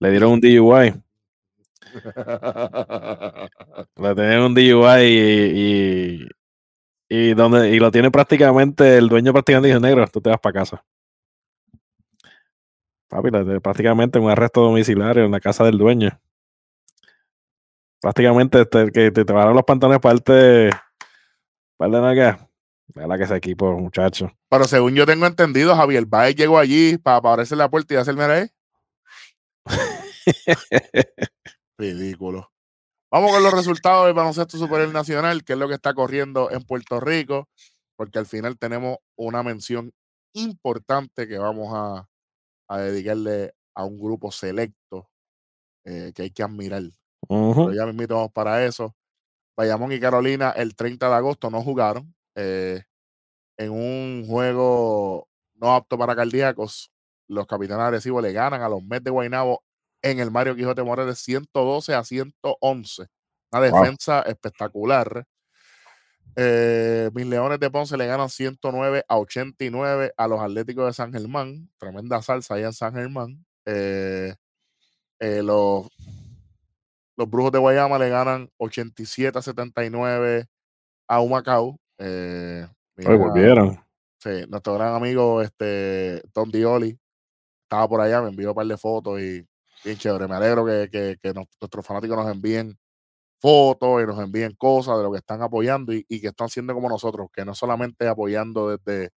le dieron un DUI. Le tenían un DUI y lo tiene prácticamente el dueño, prácticamente dijo: negro, tú te vas para casa, papi. Prácticamente un arresto domiciliario en la casa del dueño, prácticamente que te bajaron los pantalones para darte par de nalgas. Verdad que ese equipo, muchacho. Pero según yo tengo entendido, Javier Baez llegó allí para pararse en la puerta y hacerme ahí. Ridículo. Vamos con los resultados del baloncesto superior nacional, que es lo que está corriendo en Puerto Rico, porque al final tenemos una mención importante que vamos a dedicarle a un grupo selecto que hay que admirar. Pero ya me invitamos para eso. Bayamón y Carolina el 30 de agosto no jugaron en un juego no apto para cardíacos. Los Capitanes agresivos le ganan a los Mets de Guaynabo en el Mario Quijote Morales 112-111. Una defensa espectacular. Mis Leones de Ponce le ganan 109-89 a los Atléticos de San Germán. Tremenda salsa allá en San Germán. Los Brujos de Guayama le ganan 87-79 a Humacao. Hoy volvieron. Sí, nuestro gran amigo Tom Dioli estaba por allá, me envió un par de fotos y bien chévere. Me alegro que nuestros fanáticos nos envíen fotos y nos envíen cosas de lo que están apoyando y que están siendo como nosotros, que no solamente apoyando desde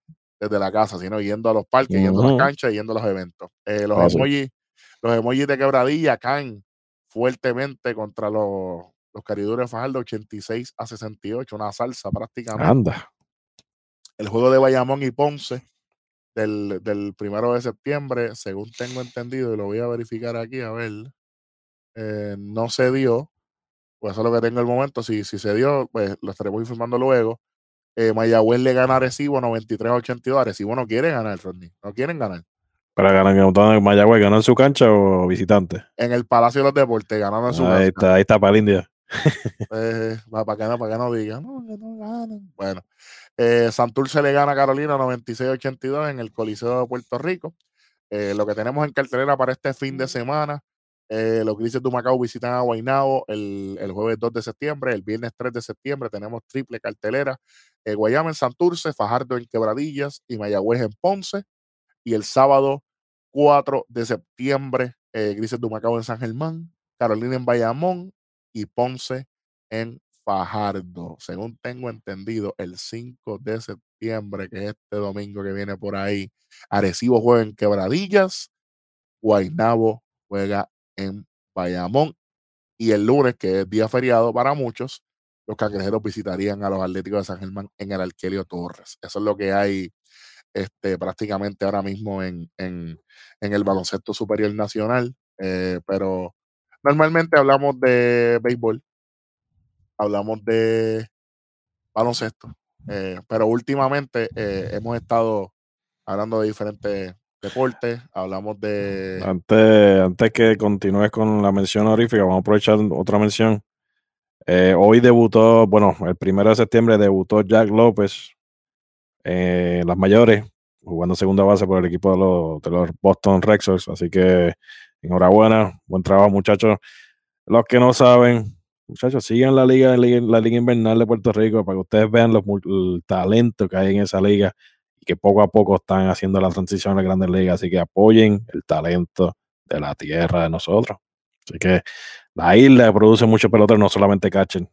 la casa, sino yendo a los parques, yendo a las canchas, yendo a los eventos. Los emojis de Quebradilla caen fuertemente contra los Cariduros de Fajardo 86-68, una salsa prácticamente. Anda. El juego de Bayamón y Ponce del 1 de septiembre, según tengo entendido, y lo voy a verificar aquí, a ver, no se dio, pues eso es lo que tengo en el momento. Si se dio, pues lo estaremos informando luego. Mayagüez le gana a Arecibo 93-82, Arecibo no quiere ganar, Rodney, no quieren ganar. ¿Para ganar en Mayagüez, ganan en su cancha o visitante? En el Palacio de los Deportes, ganando en su cancha. Ahí está para el India. Para que no digan, no ganan. Bueno, Santurce le gana a Carolina 96-82 en el Coliseo de Puerto Rico. Lo que tenemos en cartelera para este fin de semana, los Grises de Humacao visitan a Guaynabo el jueves 2 de septiembre, el viernes 3 de septiembre tenemos triple cartelera, Guayama en Santurce, Fajardo en Quebradillas y Mayagüez en Ponce, y el sábado 4 de septiembre Grises de Humacao en San Germán, Carolina en Bayamón y Ponce en Fajardo. Según tengo entendido, el 5 de septiembre, que es este domingo que viene por ahí, Arecibo juega en Quebradillas, Guaynabo juega en Bayamón, y el lunes, que es día feriado para muchos, los Cangrejeros visitarían a los Atléticos de San Germán en el Arquelio Torres. Eso es lo que hay prácticamente ahora mismo en el baloncesto superior nacional, pero normalmente hablamos de béisbol, hablamos de baloncesto, pero últimamente hemos estado hablando de diferentes deportes, hablamos de... Antes que continúes con la mención honorífica, vamos a aprovechar otra mención. Hoy debutó, el 1 de septiembre debutó Jack López en las mayores, jugando segunda base por el equipo de los Boston Red Sox, así que enhorabuena, buen trabajo, muchachos. Los que no saben, muchachos, sigan la liga invernal de Puerto Rico para que ustedes vean el talento que hay en esa liga y que poco a poco están haciendo la transición a las grandes ligas. Así que apoyen el talento de la tierra de nosotros. Así que la isla produce muchos peloteros, no solamente catcher.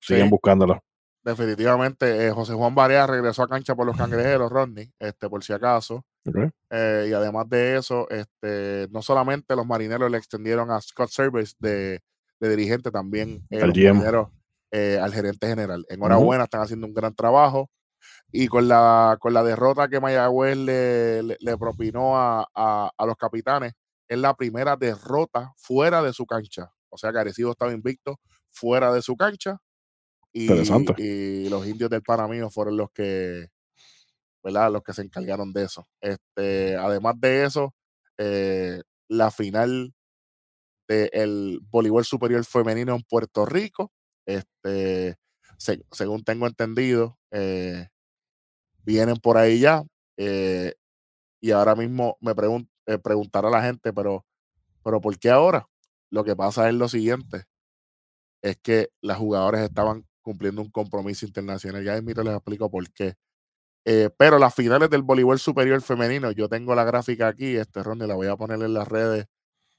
Sigan buscándolo. Definitivamente, José Juan Barea regresó a cancha por los Cangrejeros, Rodney, por si acaso. Okay. Y además de eso, no solamente los Marineros le extendieron a Scott Service de dirigente, también los Marineros, al gerente general. Enhorabuena, están haciendo un gran trabajo. Y con la derrota que Mayagüez le propinó a los Capitanes, es la primera derrota fuera de su cancha. O sea que Arecibo estaba invicto fuera de su cancha. Interesante. Y los Indios del Panamío fueron los que, ¿verdad?, los que se encargaron de eso. Además de eso, la final del voleibol superior femenino en Puerto Rico, según tengo entendido, vienen por ahí ya, y ahora mismo me preguntará a la gente, pero ¿por qué ahora? Lo que pasa es lo siguiente, es que las jugadoras estaban cumpliendo un compromiso internacional. Ya mismo les explico por qué. Pero las finales del voleibol superior femenino, yo tengo la gráfica aquí, Ronnie, la voy a poner en las redes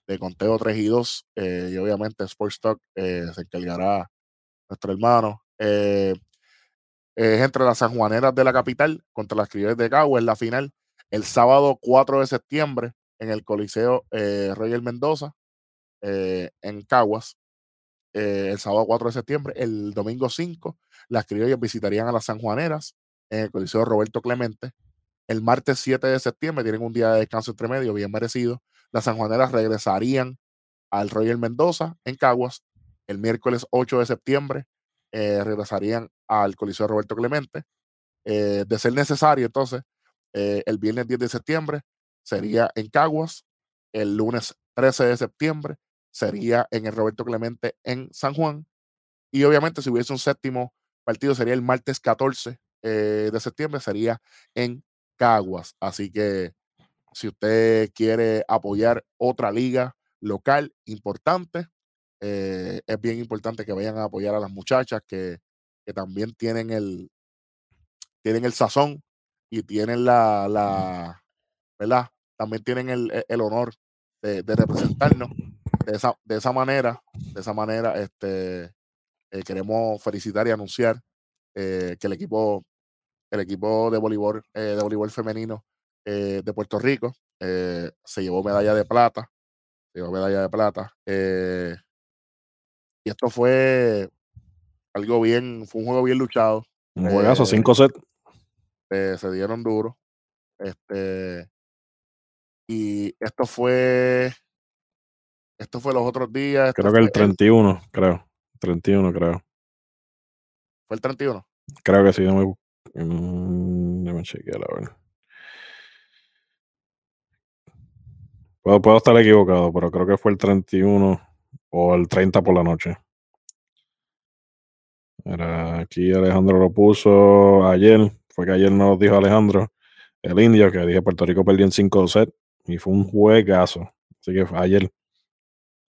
de Conteo 3 y 2, y obviamente Sports Talk se encargará nuestro hermano. Es entre las sanjuaneras de la capital contra las criollas de Cagua, en la final, el sábado 4 de septiembre en el Coliseo Roger Mendoza, en Caguas. El sábado 4 de septiembre, el domingo 5, las criollas visitarían a las sanjuaneras en el Coliseo Roberto Clemente. El martes 7 de septiembre tienen un día de descanso entre medio, bien merecido. Las sanjuaneras regresarían al Roger Mendoza en Caguas. El miércoles 8 de septiembre regresarían al Coliseo Roberto Clemente. De ser necesario, entonces, el viernes 10 de septiembre sería en Caguas. El lunes 13 de septiembre sería en el Roberto Clemente en San Juan, y obviamente si hubiese un séptimo partido sería el martes 14 de septiembre, sería en Caguas. Así que si usted quiere apoyar otra liga local importante, es bien importante que vayan a apoyar a las muchachas que también tienen el sazón y tienen la ¿verdad? También tienen el honor de representarnos. De esa manera, queremos felicitar y anunciar que el equipo de voleibol femenino de Puerto Rico se llevó medalla de plata. Y esto fue fue un juego bien luchado. Un juegazo, 5 sets. Se dieron duro. Y esto fue. Esto fue los otros días. Creo que el 31, creo. 31, creo. ¿Fue el 31? Creo que sí. Déjame chequear, a ver. Puedo estar equivocado, pero creo que fue el 31 o el 30 por la noche. Aquí Alejandro lo puso ayer. Fue que ayer nos dijo Alejandro, el indio, que dije Puerto Rico perdió en 5 sets y fue un juegazo. Así que fue ayer.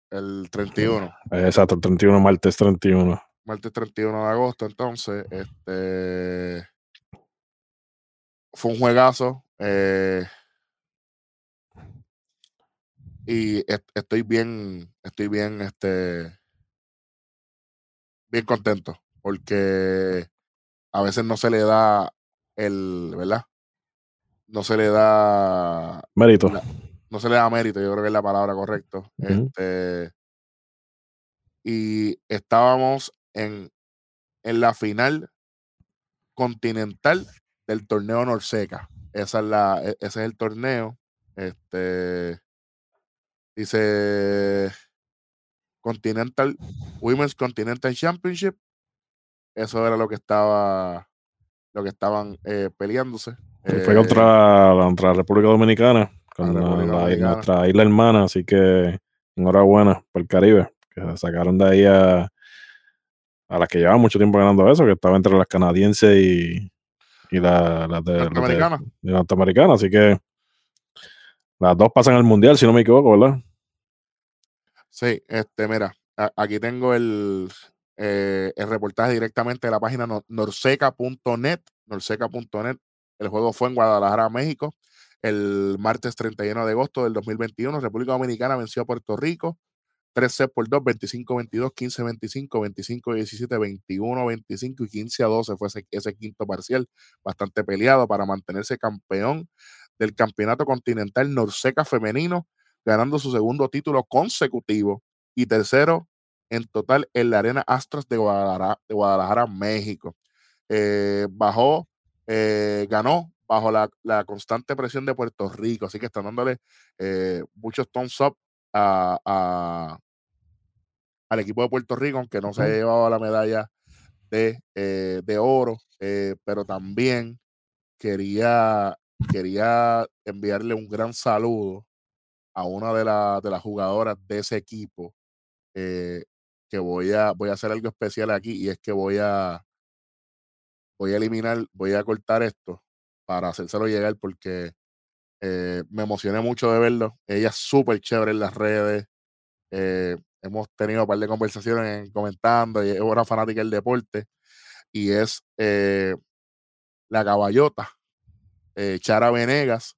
El 31. Exacto, el 31, martes 31. Martes 31 de agosto, entonces. Fue un juegazo. Y estoy bien contento. Porque a veces no se le da ¿verdad? No se le da mérito. No se le da mérito, yo creo que es la palabra correcta. Uh-huh. Y estábamos en la final continental del torneo Norseca. Ese es el torneo. Dice Continental Women's Continental Championship. Eso era lo que estaban peleándose. Fue contra la República Dominicana. Con nuestra isla hermana, así que enhorabuena por el Caribe, que se sacaron de ahí a las que llevaban mucho tiempo ganando eso, que estaba entre las canadienses y las de norteamericana, así que las dos pasan al mundial, si no me equivoco, ¿verdad? Sí, mira, aquí tengo el reportaje directamente de la página norseca.net. El juego fue en Guadalajara, México. El martes 31 de agosto del 2021, República Dominicana venció a Puerto Rico 3-6 por 2, 25-22, 15-25, 25-17, 21-25 y 15-12 fue ese quinto parcial, bastante peleado para mantenerse campeón del campeonato continental Norseca femenino, ganando su segundo título consecutivo y tercero en total en la Arena Astros de Guadalajara, México. Ganó bajo la constante presión de Puerto Rico, así que están dándole muchos thumbs up al equipo de Puerto Rico, aunque no se ha llevado la medalla de oro, pero también quería enviarle un gran saludo a una de las jugadoras de ese equipo, que voy a hacer algo especial aquí, y es que voy a cortar esto para hacérselo llegar, porque me emocioné mucho de verlo. Ella es súper chévere en las redes, hemos tenido un par de conversaciones comentando, y es una fanática del deporte, y es la caballota Chara Venegas.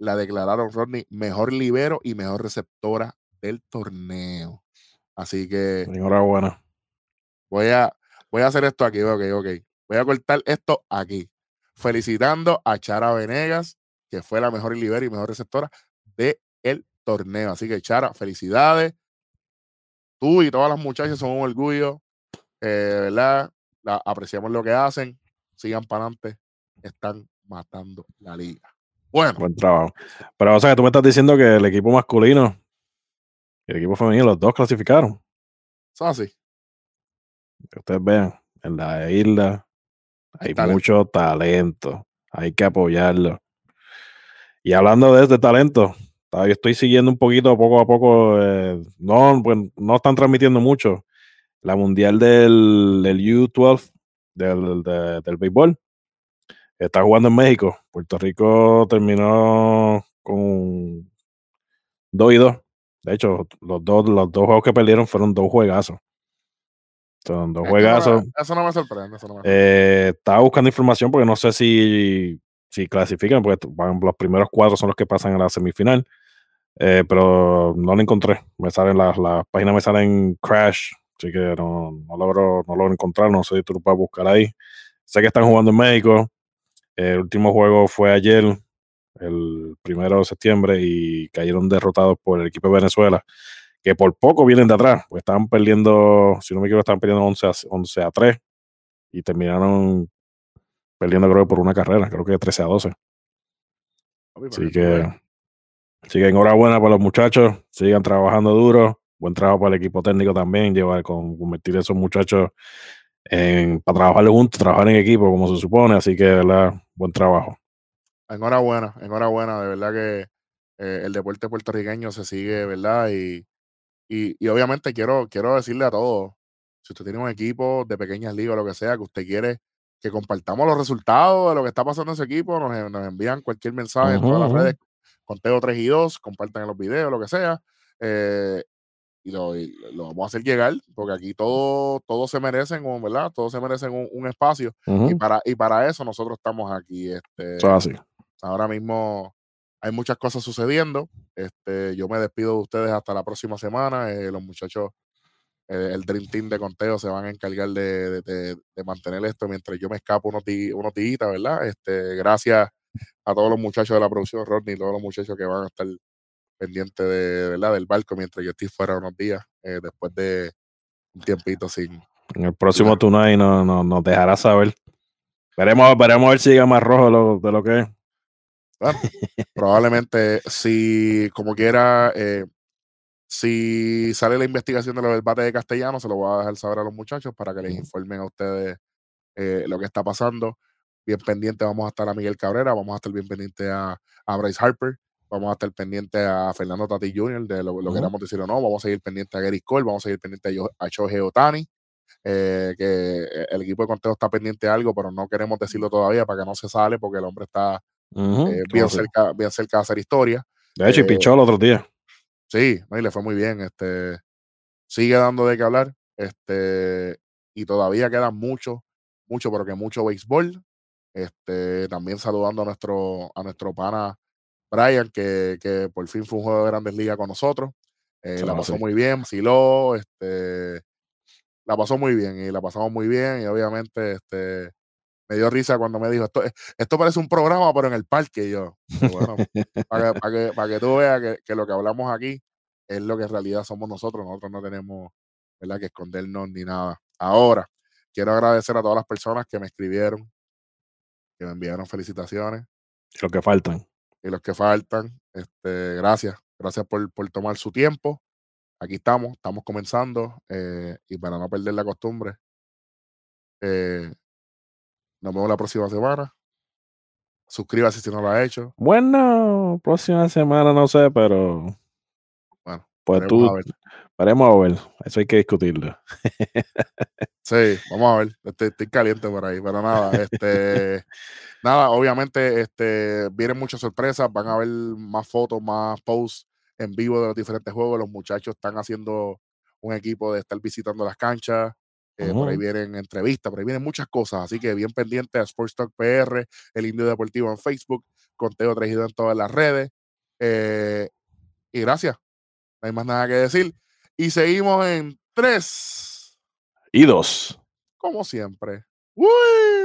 La declararon, Rodney, mejor libero y mejor receptora del torneo, así que enhorabuena. Voy a hacer esto aquí, ok, voy a cortar esto aquí, felicitando a Chara Venegas, que fue la mejor libero y mejor receptora del torneo. Así que, Chara, felicidades. Tú y todas las muchachas son un orgullo, ¿verdad? Apreciamos lo que hacen. Sigan para adelante. Están matando la liga. Bueno. Buen trabajo. Pero, o sea, tú me estás diciendo que el equipo masculino y el equipo femenino, los dos clasificaron. Es así. Que ustedes vean, en la isla hay mucho talento, hay que apoyarlo. Y hablando de este talento, yo estoy siguiendo un poquito, poco a poco, pues no están transmitiendo mucho la mundial del U12 del béisbol. Está jugando en México. Puerto Rico terminó con 2 y 2. De hecho, los dos juegos que perdieron fueron dos juegazos. Son dos juegazos. Eso no me sorprende. Estaba buscando información porque no sé si clasifican, porque los primeros 4 son los que pasan a la semifinal. Pero no lo encontré. Me salen las páginas, me salen Crash, así que no logro encontrar. No sé si tú lo puedes buscar ahí. Sé que están jugando en México. El último juego fue ayer, el 1 de septiembre, y cayeron derrotados por el equipo de Venezuela, que por poco vienen de atrás, porque estaban perdiendo, si no me equivoco, estaban perdiendo 11 a 3, y terminaron perdiendo, creo que por una carrera, creo que 13 a 12. Así que enhorabuena para los muchachos, sigan trabajando duro, buen trabajo para el equipo técnico también, convertir a esos muchachos para trabajar juntos, trabajar en equipo, como se supone, así que, de verdad, buen trabajo. Enhorabuena, de verdad que el deporte puertorriqueño se sigue, ¿verdad? Y obviamente quiero decirle a todos, si usted tiene un equipo de pequeñas ligas o lo que sea, que usted quiere que compartamos los resultados de lo que está pasando en ese equipo, nos envían cualquier mensaje en todas las redes, Conteo 3 y 2, compartan los videos, lo que sea, y lo vamos a hacer llegar, porque aquí todos se merecen, ¿verdad? Todos se merecen un espacio, y para eso nosotros estamos aquí. Ahora mismo hay muchas cosas sucediendo. Yo me despido de ustedes hasta la próxima semana. Los muchachos, el Dream Team de Conteo, se van a encargar de mantener esto mientras yo me escapo unos tiguitas, ¿verdad? Gracias a todos los muchachos de la producción, Rodney, todos los muchachos que van a estar pendientes del barco mientras yo estoy fuera unos días, después de un tiempito sin... En el próximo Tonight nos dejará saber. Veremos a ver si llega más rojo de lo que es. Bueno, probablemente, si como quiera, si sale la investigación de lo del bate de Castellano, se lo voy a dejar saber a los muchachos para que les informen a ustedes lo que está pasando. Bien pendiente vamos a estar a Miguel Cabrera, vamos a estar bien pendiente a Bryce Harper, vamos a estar pendiente a Fernando Tatis Jr., de lo queramos decir o no, vamos a seguir pendiente a Gerrit Cole, vamos a seguir pendiente a Shohei Ohtani, que el equipo de Conteo está pendiente a algo, pero no queremos decirlo todavía para que no se sale, porque el hombre está... bien cerca de hacer historia. De hecho, y pichó el otro día. Sí, y le fue muy bien. Sigue dando de qué hablar. Y todavía queda mucho, pero que mucho béisbol. También saludando a nuestro pana Brian, que por fin fue un juego de Grandes Ligas con nosotros. La pasó muy bien, vaciló, la pasó muy bien y la pasamos muy bien. Y obviamente me dio risa cuando me dijo, esto parece un programa, pero en el parque. Y yo, bueno, para que tú veas que lo que hablamos aquí es lo que en realidad somos nosotros. Nosotros no tenemos, ¿verdad?, que escondernos ni nada. Ahora, quiero agradecer a todas las personas que me escribieron, que me enviaron felicitaciones. Y los que faltan. Gracias. Gracias por tomar su tiempo. Aquí estamos comenzando. Y para no perder la costumbre, nos vemos la próxima semana. Suscríbase si no lo ha hecho. Bueno, próxima semana no sé, pero... Bueno, pues veremos a ver. Eso hay que discutirlo. Sí, vamos a ver. Estoy caliente por ahí, pero nada. Nada, obviamente vienen muchas sorpresas. Van a haber más fotos, más posts en vivo de los diferentes juegos. Los muchachos están haciendo un equipo de estar visitando las canchas. Por ahí vienen entrevistas, por ahí vienen muchas cosas. Así que bien pendiente a Sports Talk PR, El Indio Deportivo en Facebook, Conteo 3 y 2 en todas las redes. Y gracias. No hay más nada que decir. Y seguimos en 3 y 2. Como siempre. ¡Uy!